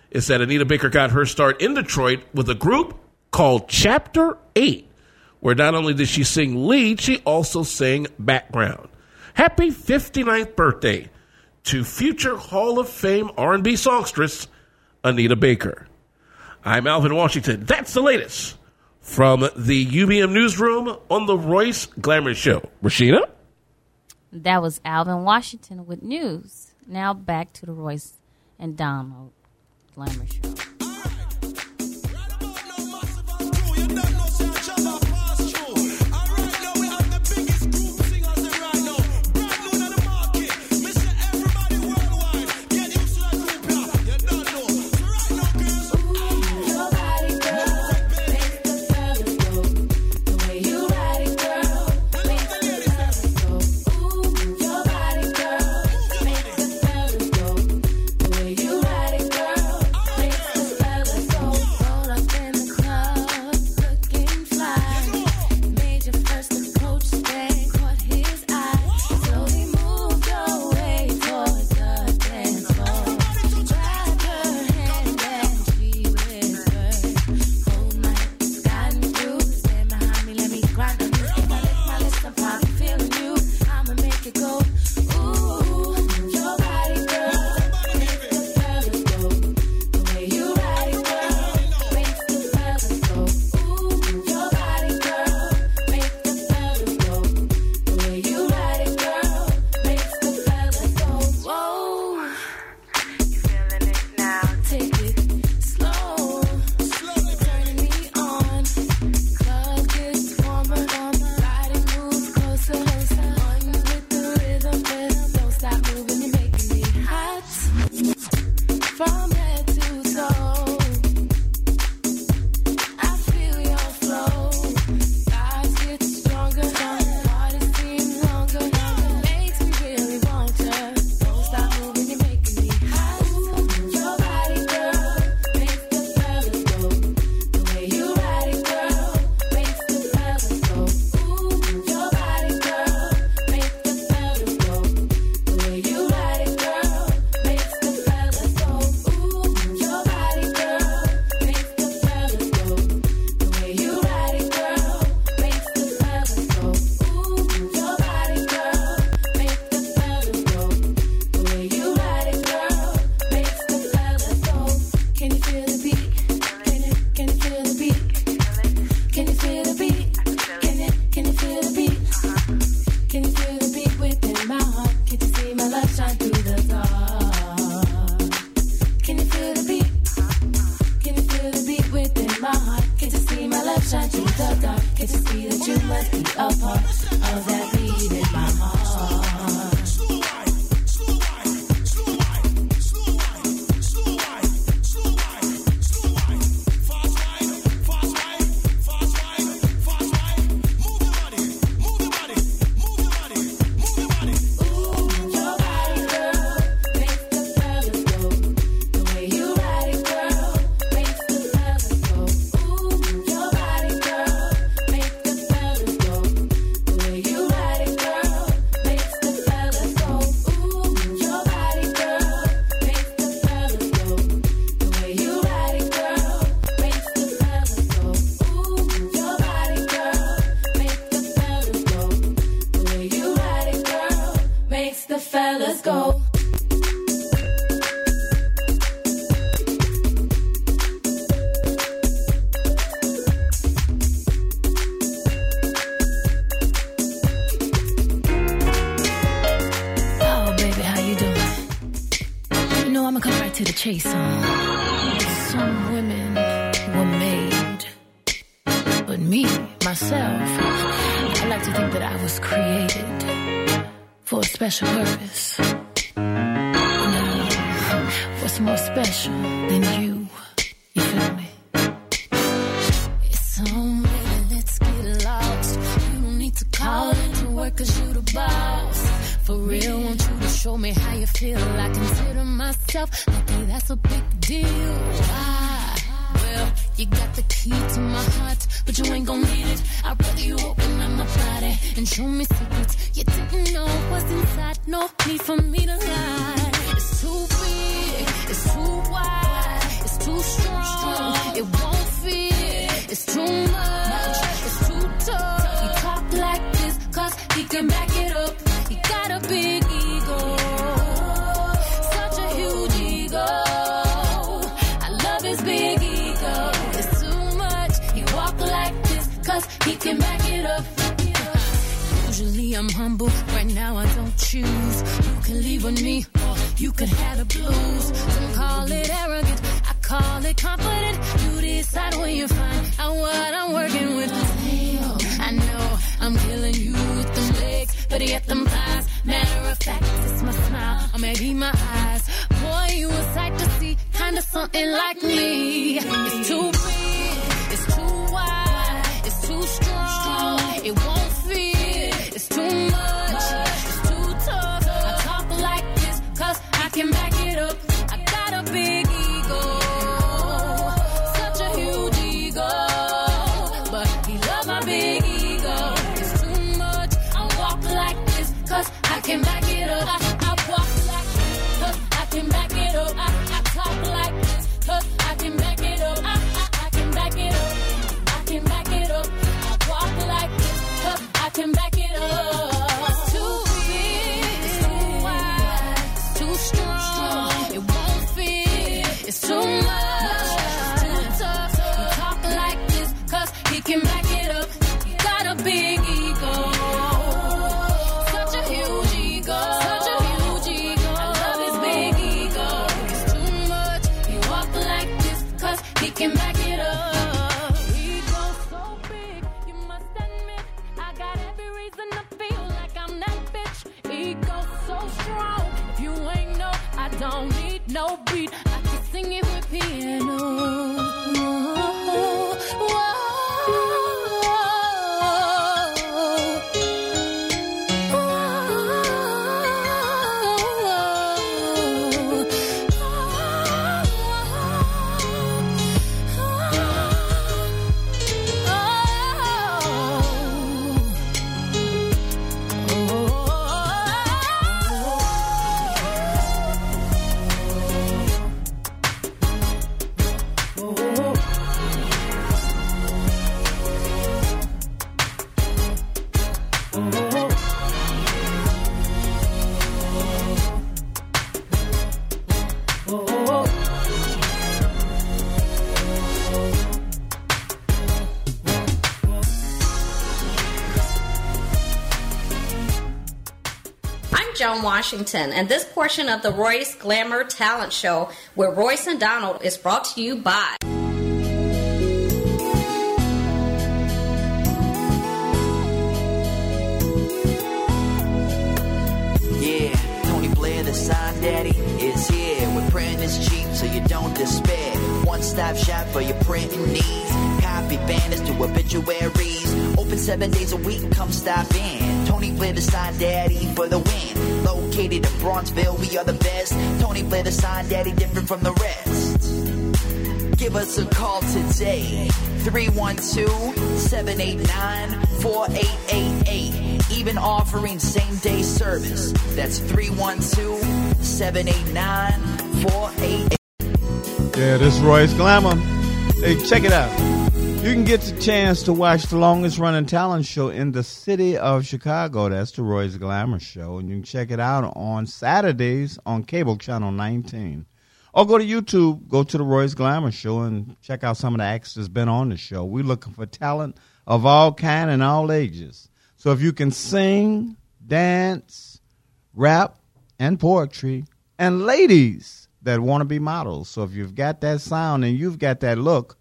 is that Anita Baker got her start in Detroit with a group called Chapter 8, where not only did she sing lead, she also sang background. Happy 59th birthday to future Hall of Fame R&B songstress Anita Baker. I'm Alvin Washington. That's the latest from the UBM Newsroom on the Royce Glamour Show. Rosheena? That was Alvin Washington with news. Now back to the Royce and Donald Glamour Show. Chase on. Some women were made me, myself, I like to think that I was created for a special purpose. Now, what's more special than you? You feel me? It's on, baby, let's get lost. You don't need to call into work cause you the boss. For real, won't you to show me how you feel? I consider myself lucky, that's a big deal. Why? Well, you got the key to my heart, but you ain't gon' need it. I'd rather you open up my body and show me secrets you didn't know what's inside. No need for me to lie. It's too big, it's too wide, it's too strong, it won't fit. It's too much, it's too tough. You talk like this cause he can back it up. He got a big ego, such a huge ego. I love his big ego. It's too much, he walk like this cause he can back it up. Usually I'm humble, right now I don't choose. You can leave with me, or you could have the blues. Don't call it arrogant, I call it confident. You decide when you find out what I'm working with. I know I'm killing you with them legs, but yet them thighs. Matter of fact, it's my smile, or maybe my eyes. Boy, you a sight to see, kinda something like me. It's too big, it's too wide, it's too strong, it won't fit. It's too much, it's too tough. I talk like this cause I can back it up. I got a big ego, such a huge ego, but he love my big ego. It's too much, I walk like this cause I can back it up. I walk like this cause I can back it up. I talk like this cause I can back it up. I can back it up. I can back it up. I walk like this cause I can back it up. It's too big, it's too wide, it's too strong, it won't fit. It's too much, it's too tough. You talk like this cause he can back it up. He got a big ego. Can back it up. We go so big, you must admit. I got every reason to feel like I'm that bitch. Ego so strong. If you ain't know, I don't need no beat. I can sing it with piano. Whoa, Washington, and this portion of the Royce Glamour Talent Show with Royce and Donald is brought to you by Tony Blair, the sign daddy is here. When print is cheap, so you don't despair. One-stop shop for your printing needs. Copy banners to obituaries. Open 7 days a week, come stop in. Tony Blair, the sign daddy for the win. Located in Bronxville, we are the best. Tony Blair, the sign daddy, different from the rest. Give us a call today. 312-789-4888. Even offering same-day service. That's 312-789-4888. Yeah, this is Royce Glamour. Hey, check it out. You can get the chance to watch the longest-running talent show in the city of Chicago. That's the Royce Glamour Show, and you can check it out on Saturdays on cable channel 19. Or go to YouTube, go to the Royce Glamour Show, and check out some of the acts that's been on the show. We're looking for talent of all kinds and all ages. So if you can sing, dance, rap, and poetry, and ladies that want to be models. So if you've got that sound and you've got that look,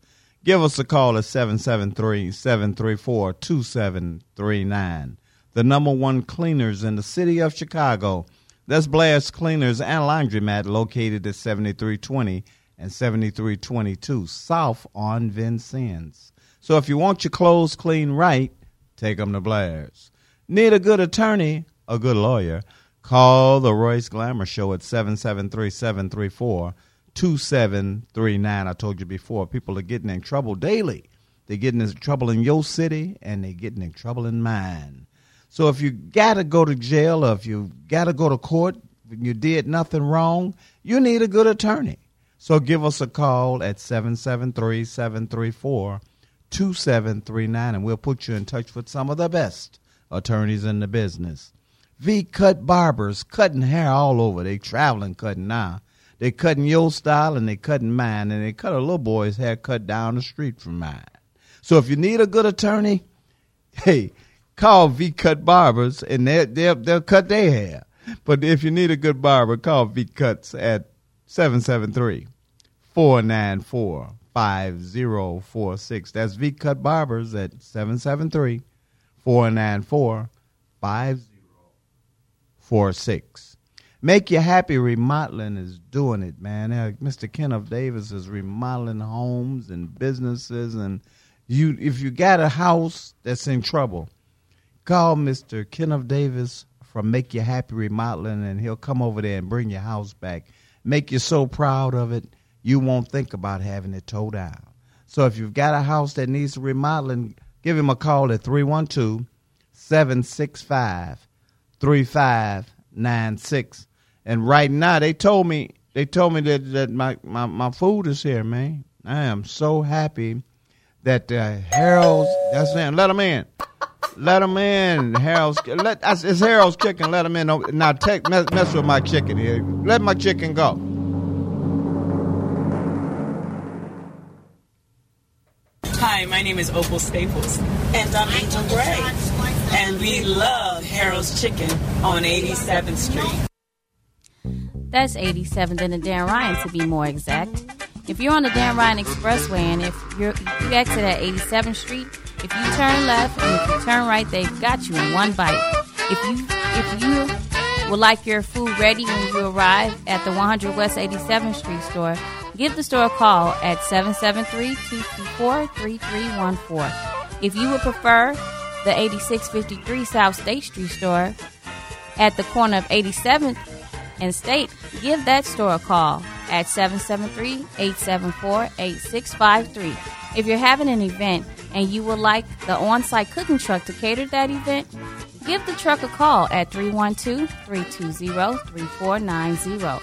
Give us a call at 773-734-2739. The number one cleaners in the city of Chicago. That's Blair's Cleaners and Laundry Mat, located at 7320 and 7322 South on Vincennes. So if you want your clothes clean right, take them to Blair's. Need a good attorney, a good lawyer? Call the Royce Glamour Show at 773-734-2739. I told you before, people are getting in trouble daily. They're getting in trouble in your city, and they're getting in trouble in mine. So if you got to go to jail or if you got to go to court, you did nothing wrong, you need a good attorney. So give us a call at 773-734-2739, and we'll put you in touch with some of the best attorneys in the business. V Cut Barbers, cutting hair all over. They traveling cutting now. They cutting your style and they cutting mine, and they cut a little boy's hair cut down the street from mine. So if you need a good attorney, hey, call V Cut Barbers, and they'll cut their hair. But if you need a good barber, call V Cuts at 773-494-5046. That's V Cut Barbers at 773-494-5046. Make Your Happy Remodeling is doing it, man. Mr. Kenneth Davis is remodeling homes and businesses, and if you got a house that's in trouble, call Mr. Kenneth Davis from Make Your Happy Remodeling, and he'll come over there and bring your house back. Make you so proud of it, you won't think about having it towed down. So if you've got a house that needs remodeling, give him a call at 312-765-3596. And right now, they told me that my food is here, man. I am so happy that Harold's, that's it, let them in. Let them in, Harold's. It's Harold's chicken. Let them in. Now, mess with my chicken here. Let my chicken go. Hi, my name is Opal Staples. And I'm Angel Gray. And we love Harold's Chicken on 87th Street. That's 87th and the Dan Ryan, to be more exact. If you're on the Dan Ryan Expressway and if you exit at 87th Street, if you turn left and if you turn right, they've got you in one bite. If you would like your food ready when you arrive at the 100 West 87th Street store, give the store a call at 773-224-3314. If you would prefer the 8653 South State Street store at the corner of 87th and State, give that store a call at 773-874-8653. If you're having an event and you would like the on-site cooking truck to cater that event, give the truck a call at 312-320-3490.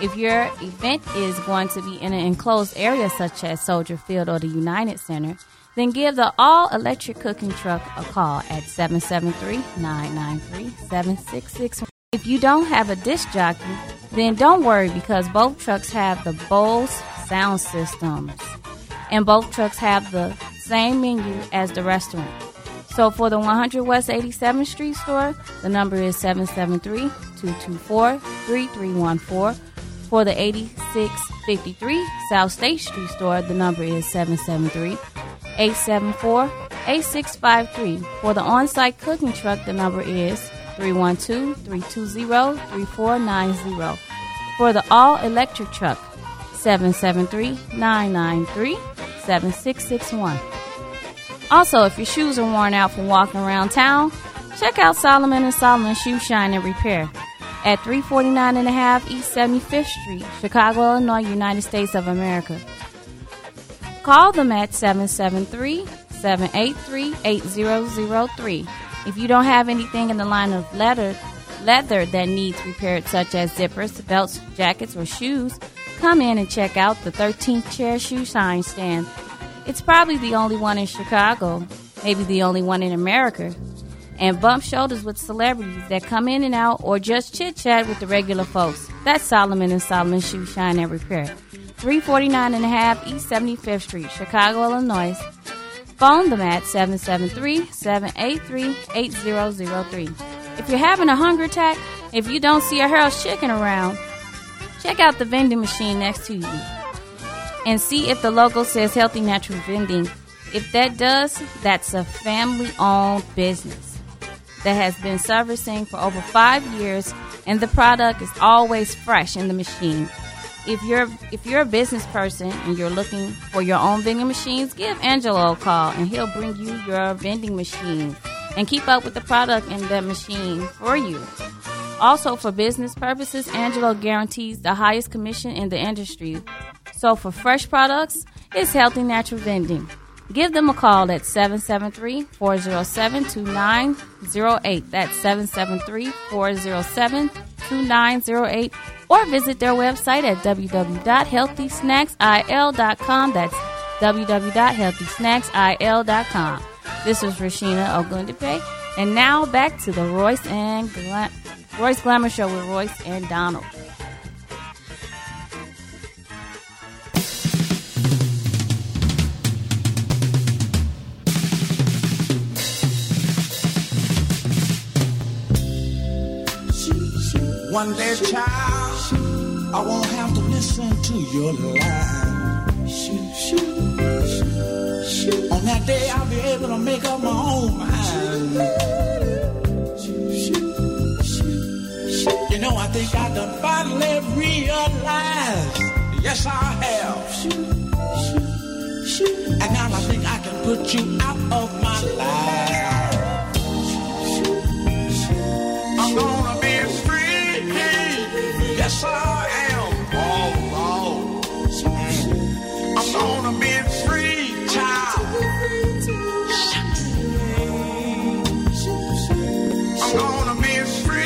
If your event is going to be in an enclosed area such as Soldier Field or the United Center, then give the all-electric cooking truck a call at 773-993-7661. If you don't have a disc jockey, then don't worry, because both trucks have the Bose sound systems. And both trucks have the same menu as the restaurant. So for the 100 West 87th Street store, the number is 773-224-3314. For the 8653 South State Street store, the number is 773-874-8653. For the on-site cooking truck, the number is 312-320-3490. For the all-electric truck, 773-993-7661. Also, if your shoes are worn out from walking around town, check out Solomon & Solomon Shoe Shine and Repair at 349 1/2 East 75th Street, Chicago, Illinois, United States of America. Call them at 773-783-8003. If you don't have anything in the line of leather that needs repaired, such as zippers, belts, jackets, or shoes, come in and check out the 13th Chair Shoe Shine Stand. It's probably the only one in Chicago, maybe the only one in America, and bump shoulders with celebrities that come in and out or just chit-chat with the regular folks. That's Solomon & Solomon Shoe Shine and Repair, 349 1/2 East 75th Street, Chicago, Illinois. Phone them at 773-783-8003. If you're having a hunger attack, if you don't see a Harold's Chicken around, check out the vending machine next to you. and see if the logo says Healthy Natural Vending. If that does, that's a family-owned business that has been servicing for over 5 years, and the product is always fresh in the machine. If you're a business person and you're looking for your own vending machines, give Angelo a call, and he'll bring you your vending machine and keep up with the product in that machine for you. Also, for business purposes, Angelo guarantees the highest commission in the industry. So for fresh products, it's Healthy Natural Vending. Give them a call at 773-407-2908. That's 773-407-2908. Or visit their website at www.healthysnacksil.com. That's www.healthysnacksil.com. This was Rosheena Ogundipe. And now back to the Royce Glamour Show with Royce and Donald. One day, child, I won't have to listen to your lies. On that day, I'll be able to make up my own mind. You know, I think I done finally realized. Yes, I have. And now I think I can put you out of my life. I'm gonna be free. Yes, I am. Oh, Lord. I'm gonna be free, child. I'm gonna be free.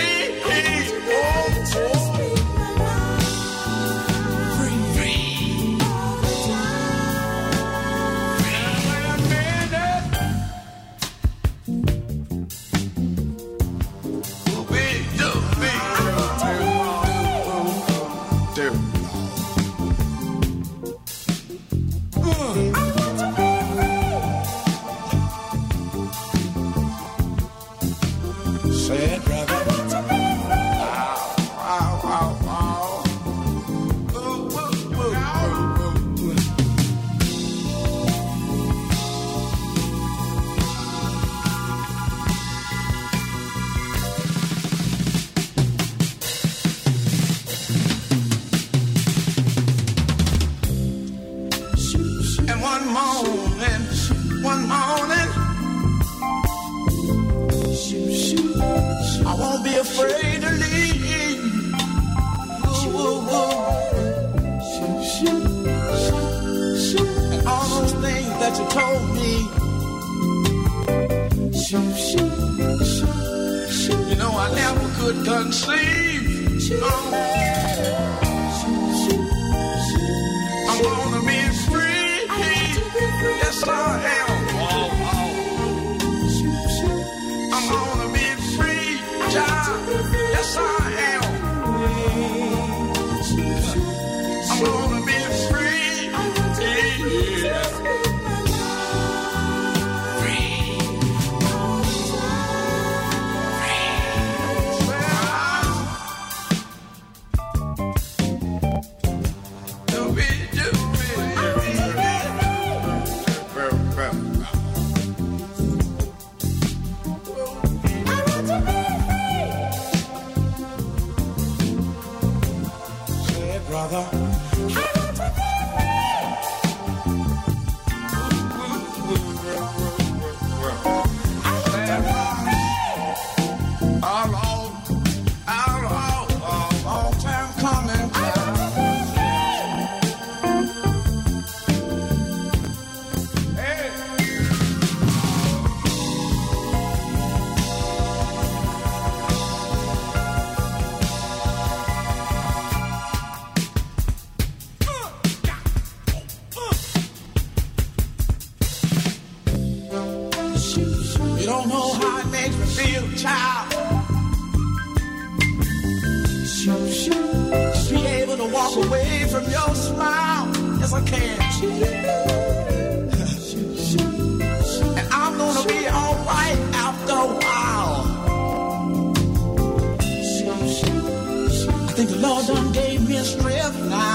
I think the Lord done gave me strength now.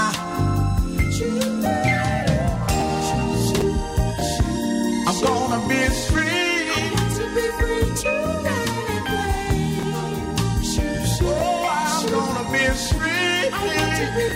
You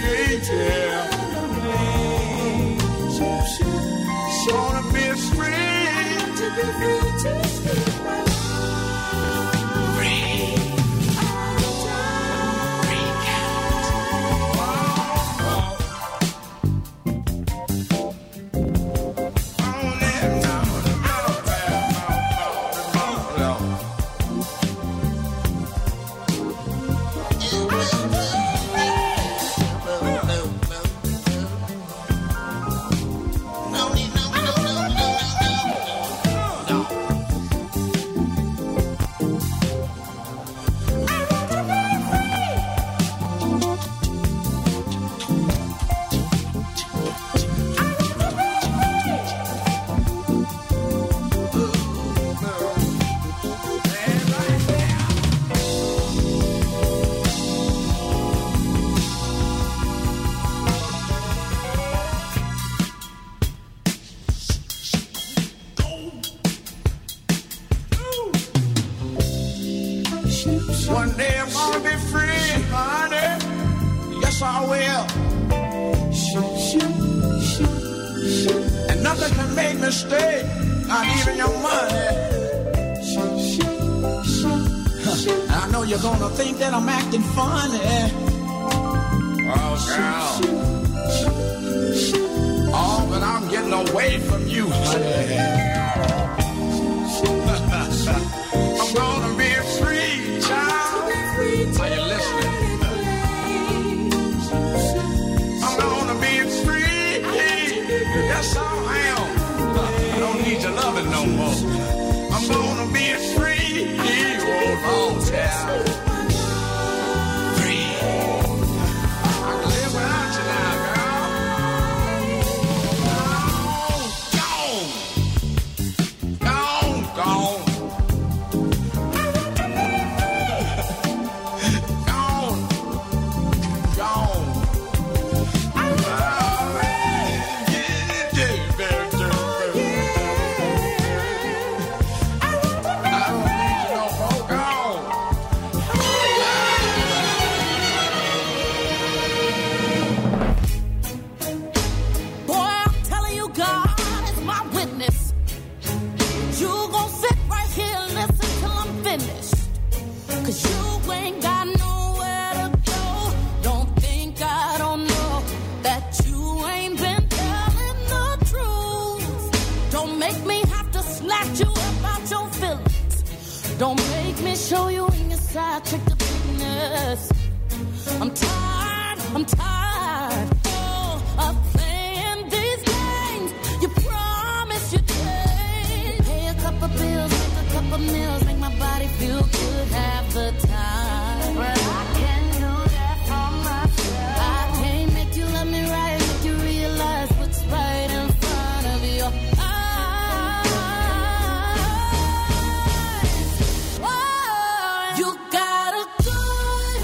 got a good,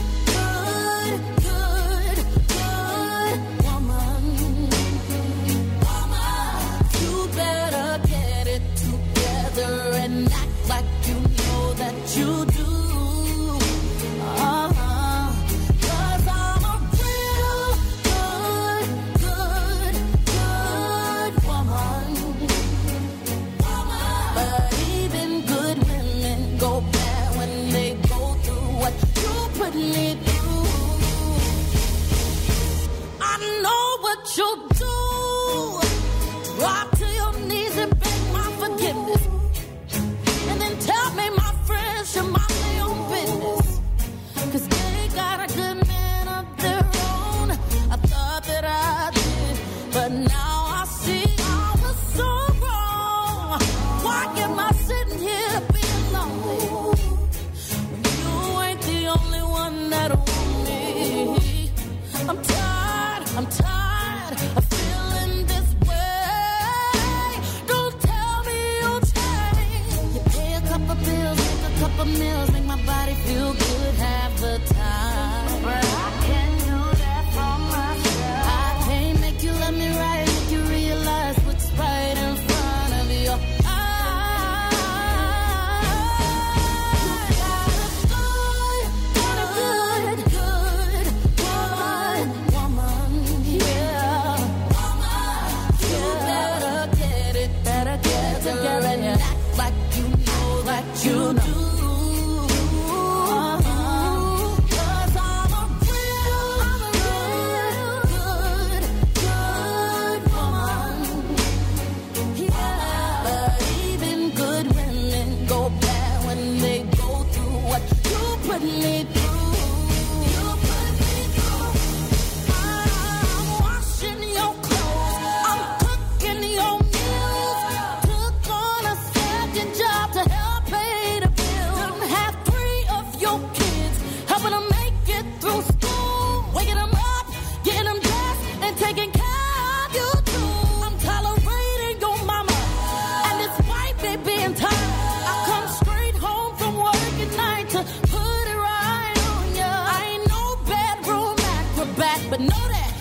good, good,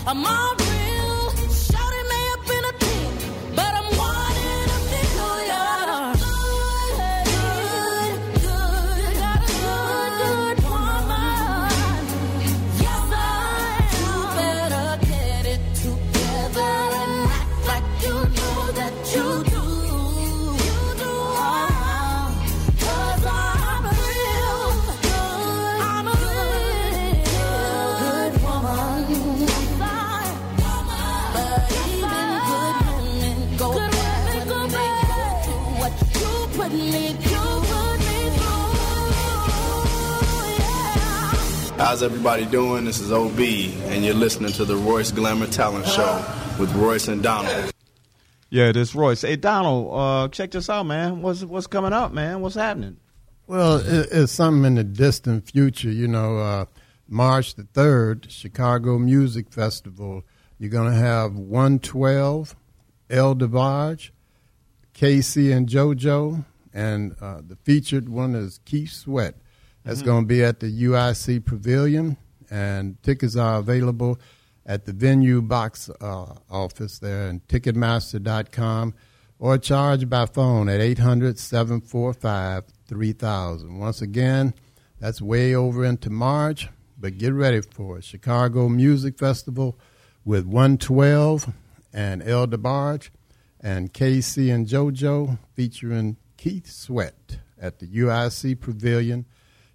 I'm all real. Shorty may have been a king, but I'm one in a million. Good, good, got a good, good woman. Yes, I do better get it together and act like you know that you do. You do, cause I'm real good. I'm a good, good woman. But even good women go bad when they go through what you put me through. How's everybody doing? This is OB, and you're listening to the Royce Glamour Talent Show with Royce and Donald. Yeah, this is Royce. Hey, Donald, check this out, man. What's coming up, man? What's happening? Well, it's something in the distant future. You know, March the 3rd, Chicago Music Festival. You're going to have 112, El DeBarge, Casey and JoJo, and the featured one is Keith Sweat. That's going to be at the UIC Pavilion, and tickets are available at the venue box office there and Ticketmaster.com, or charge by phone at 800-745-3000. Once again, that's way over into March, but get ready for it. Chicago Music Festival with 112 and El DeBarge and KC and JoJo featuring Keith Sweat at the UIC Pavilion.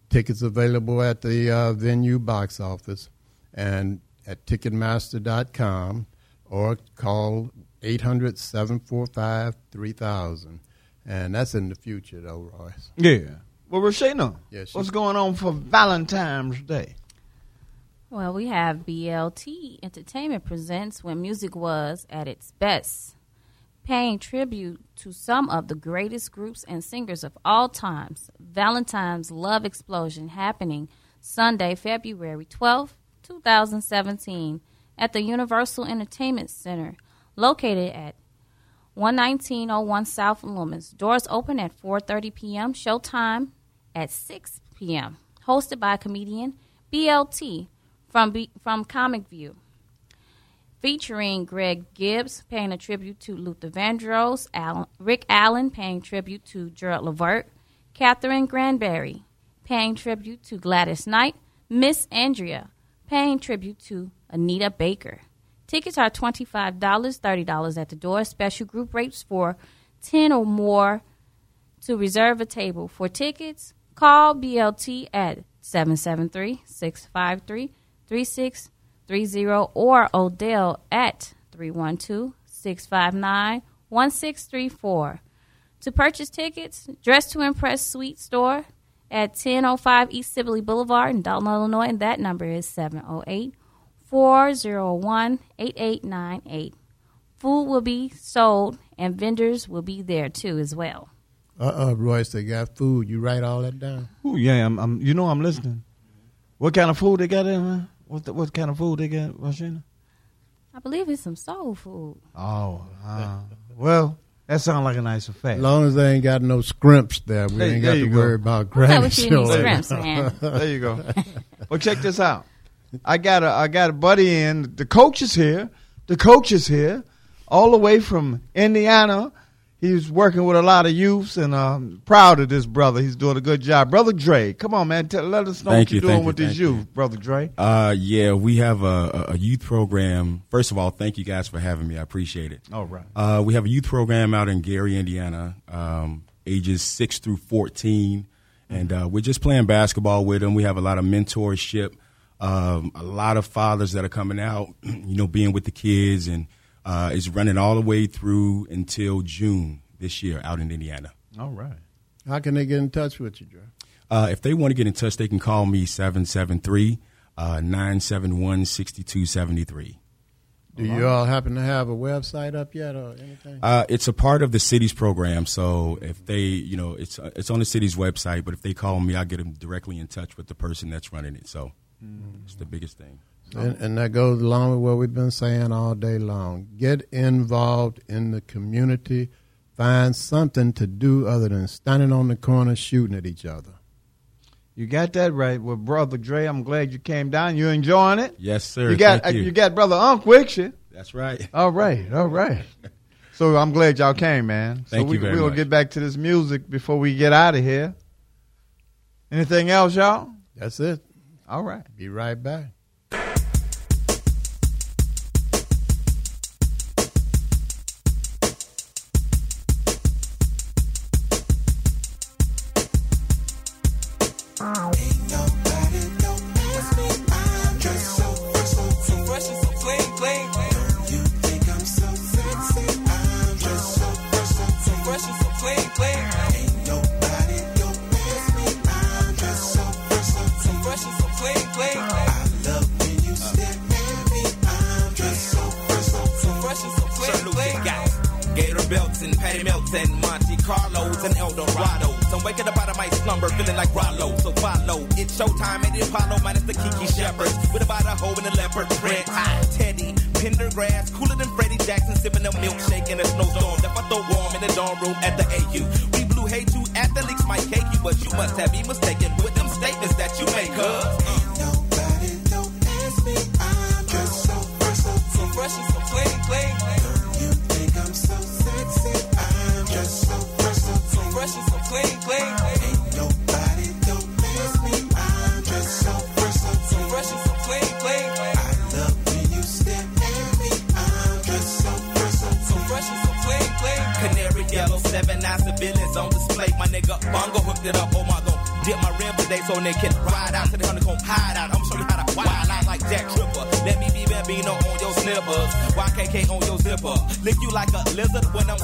Tickets available at the venue box office and at Ticketmaster.com, or call 800-745-3000. And that's in the future, though, Royce. Yeah. Well, Rosheena, what's going on for Valentine's Day? Well, we have BLT Entertainment presents When Music Was at Its Best, paying tribute to some of the greatest groups and singers of all times. Valentine's Love Explosion happening Sunday, February 12th, 2017 at the Universal Entertainment Center located at 11901 South Loomis. Doors open at 4:30 p.m. Showtime at 6 p.m. Hosted by comedian BLT from Comic View. Featuring Greg Gibbs paying a tribute to Luther Vandross, Rick Allen paying tribute to Gerald Levert, Catherine Granberry paying tribute to Gladys Knight, Miss Andrea paying tribute to Anita Baker. Tickets are $25, $30 at the door. Special group rates for 10 or more. To reserve a table for tickets, call BLT at 773-653-3630 or Odell at 312-659-1634. To purchase tickets, Dress to Impress Suite Store at 1005 East Sibley Boulevard in Dalton, Illinois, and that number is 708-401-8898. Food will be sold, and vendors will be there, too, as well. Royce, they got food. You write all that down? Oh, yeah, I'm you know I'm listening. What kind of food they got in there? What kind of food they got, Rosheena? I believe it's some soul food. Oh, well... That sounds like a nice effect. As long as they ain't got no scrimps there, we ain't got to worry about grabbing scrimps, man. There you go. Well, check this out. I got a buddy in. The coach is here. All the way from Indiana. He's working with a lot of youths, and I'm proud of this brother. He's doing a good job. Brother Dre, come on, man. Let us know what you're doing with these youth, Brother Dre. Yeah, we have a youth program. First of all, thank you guys for having me. I appreciate it. All right. We have a youth program out in Gary, Indiana, ages 6 through 14. And we're just playing basketball with them. We have a lot of mentorship, a lot of fathers that are coming out, you know, being with the kids, and it's running all the way through until June this year out in Indiana. All right. How can they get in touch with you, Dre? If they want to get in touch, they can call me 773-971-6273. Do you all happen to have a website up yet or anything? It's a part of the city's program, so if they, you know, it's on the city's website, but if they call me, I'll get them directly in touch with the person that's running it. So it's the biggest thing. And that goes along with what we've been saying all day long. Get involved in the community. Find something to do other than standing on the corner shooting at each other. You got that right. Well, Brother Dre, I'm glad you came down. You enjoying it? Yes, sir. You got Brother Unc with you. That's right. All right. All right. So I'm glad y'all came, man. Thank you very much. We'll get back to this music before we get out of here. Anything else, y'all? That's it. All right. Be right back. I'm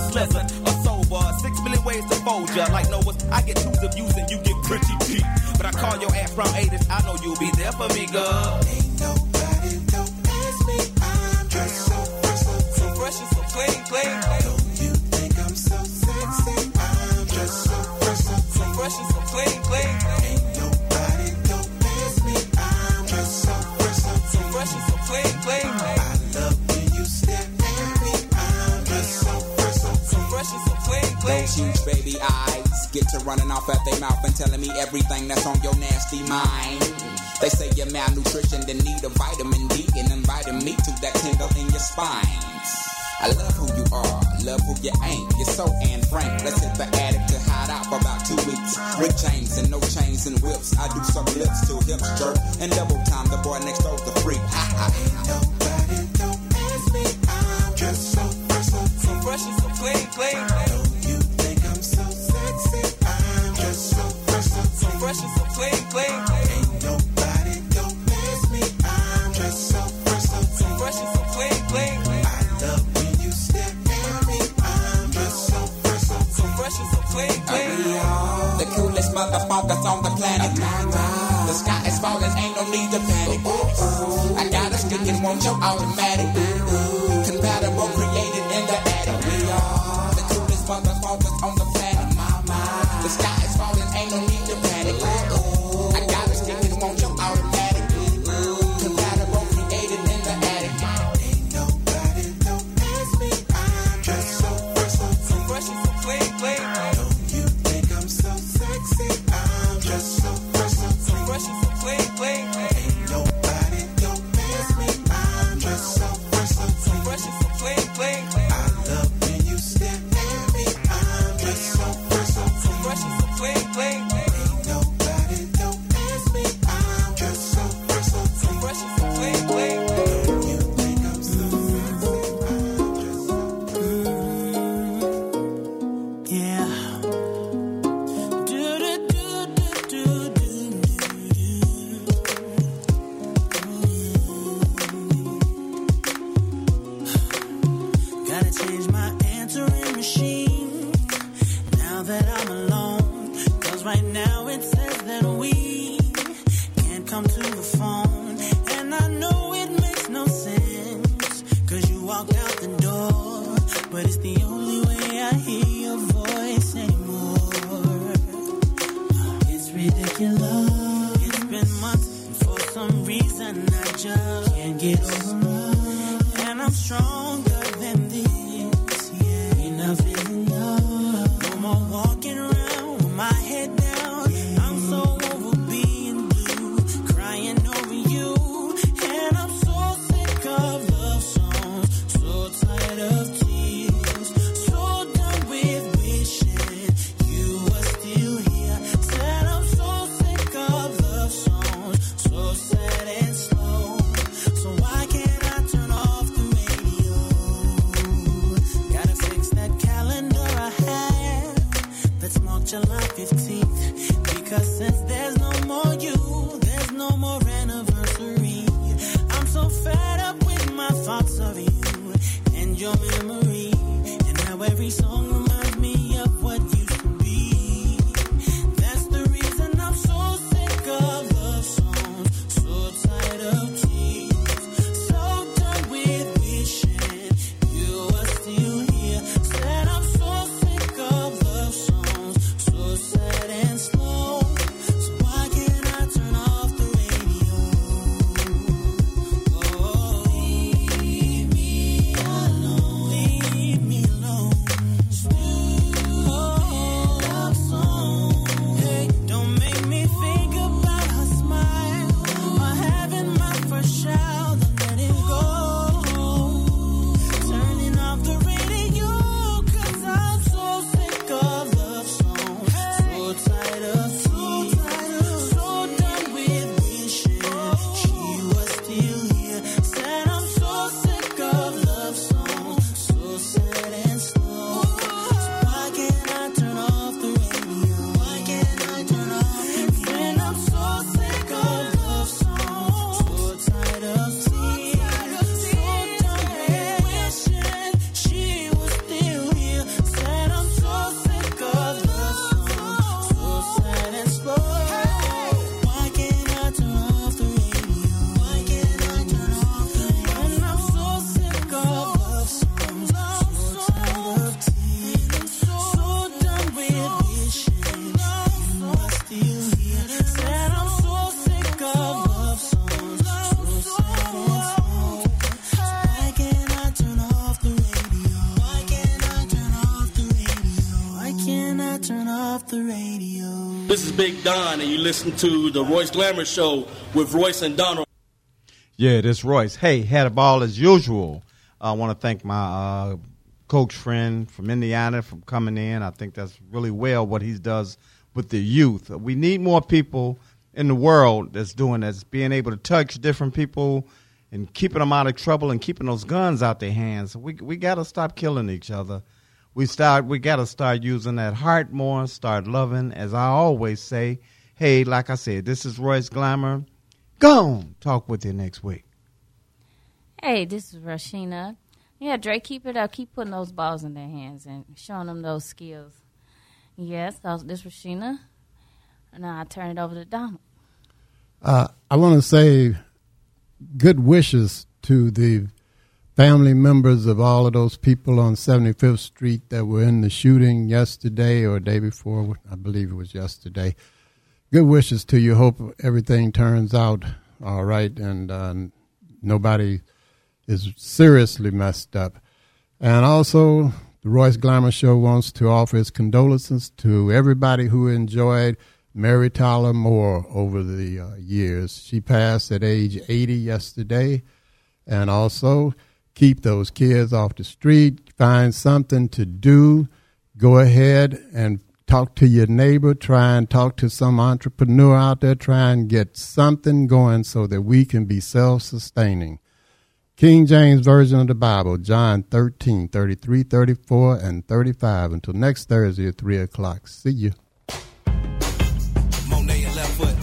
so over beat. 'Cause since there's no more you, there's no more anniversary. I'm so fed up with my thoughts of you and your memory, and how every song reminds me of what used to be. That's the reason I'm so sick of love songs, so tired of tears, so done with wishing you are still here. Said I'm so sick of love songs, so sad and slow. So why can't I turn off the radio? Oh, leave me alone, oh, love song. Hey, don't make me think about her smile, or having my first child and letting go. Turning off the radio, 'cause I'm so sick of love songs, so tired of tears, so done with wishing she was still here. Said I'm so sick of love songs, so sad and slow. So why can't I turn off the radio? Why can't I turn off the radio? And I'm so sick of love songs, so tired of tears, so done with wishing she was still here. Said I'm so sick of love songs, so sad and slow. Why can't I turn off the radio? Why can't I turn off the radio? And I'm so sick of love songs, so tired of tears, so done with wishing you are still here. Said I'm so sick of love songs, so sad and slow. So why can't I turn off the radio? Why can't I turn off the radio? Why can't I turn off the radio? This is Big Don, and you listen to the Royce Glamour Show with Royce and Donald. Yeah, this Royce. Hey, had a ball as usual. I want to thank my coach friend from Indiana for coming in. I think that's really well what he does with the youth. We need more people in the world that's doing that's being able to touch different people and keeping them out of trouble and keeping those guns out their hands. We got to stop killing each other. We got to start using that heart more, start loving. As I always say, hey, like I said, this is Royce Glamour. Go on, talk with you next week. Hey, this is Rosheena. Yeah, Dre, keep it up. Keep putting those balls in their hands and showing them those skills. Yes, this is Rosheena. Now I turn it over to Donald. I want to say good wishes to the family members of all of those people on 75th Street that were in the shooting yesterday or day before. I believe it was yesterday. Good wishes to you. Hope everything turns out all right and nobody is seriously messed up. And also, the Royce Glamour Show wants to offer its condolences to everybody who enjoyed Mary Tyler Moore over the years. She passed at age 80 yesterday. And also, keep those kids off the street, find something to do, go ahead and talk to your neighbor, try and talk to some entrepreneur out there, try and get something going so that we can be self-sustaining. King James Version of the Bible, John 13, 33, 34, and 35. Until next Thursday at 3 o'clock. See you. Monet and left foot.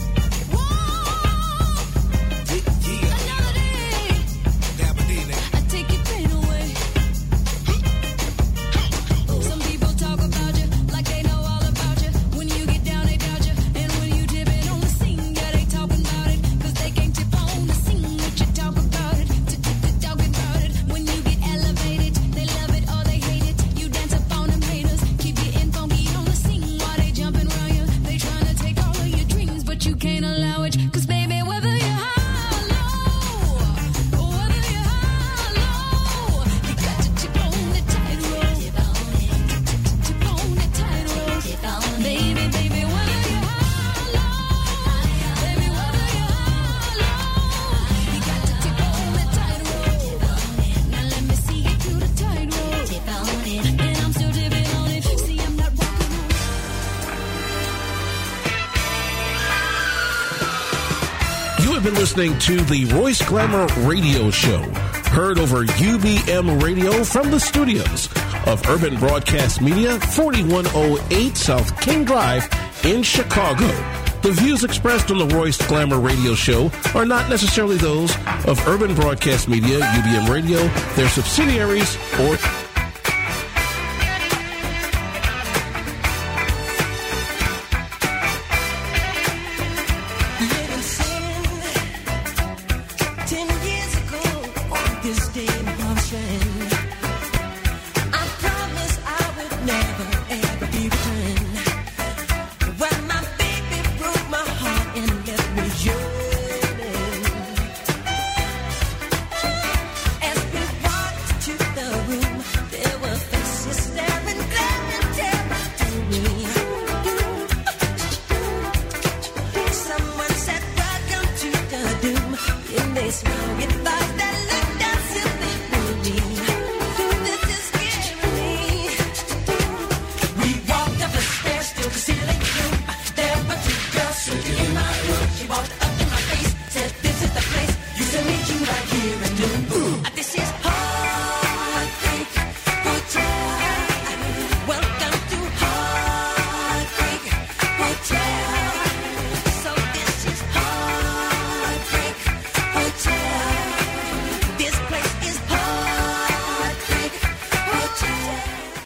Listening to the Royce Glamour Radio Show, heard over UBM Radio from the studios of Urban Broadcast Media, 4108 South King Drive in Chicago. The views expressed on the Royce Glamour Radio Show are not necessarily those of Urban Broadcast Media, UBM Radio, their subsidiaries, or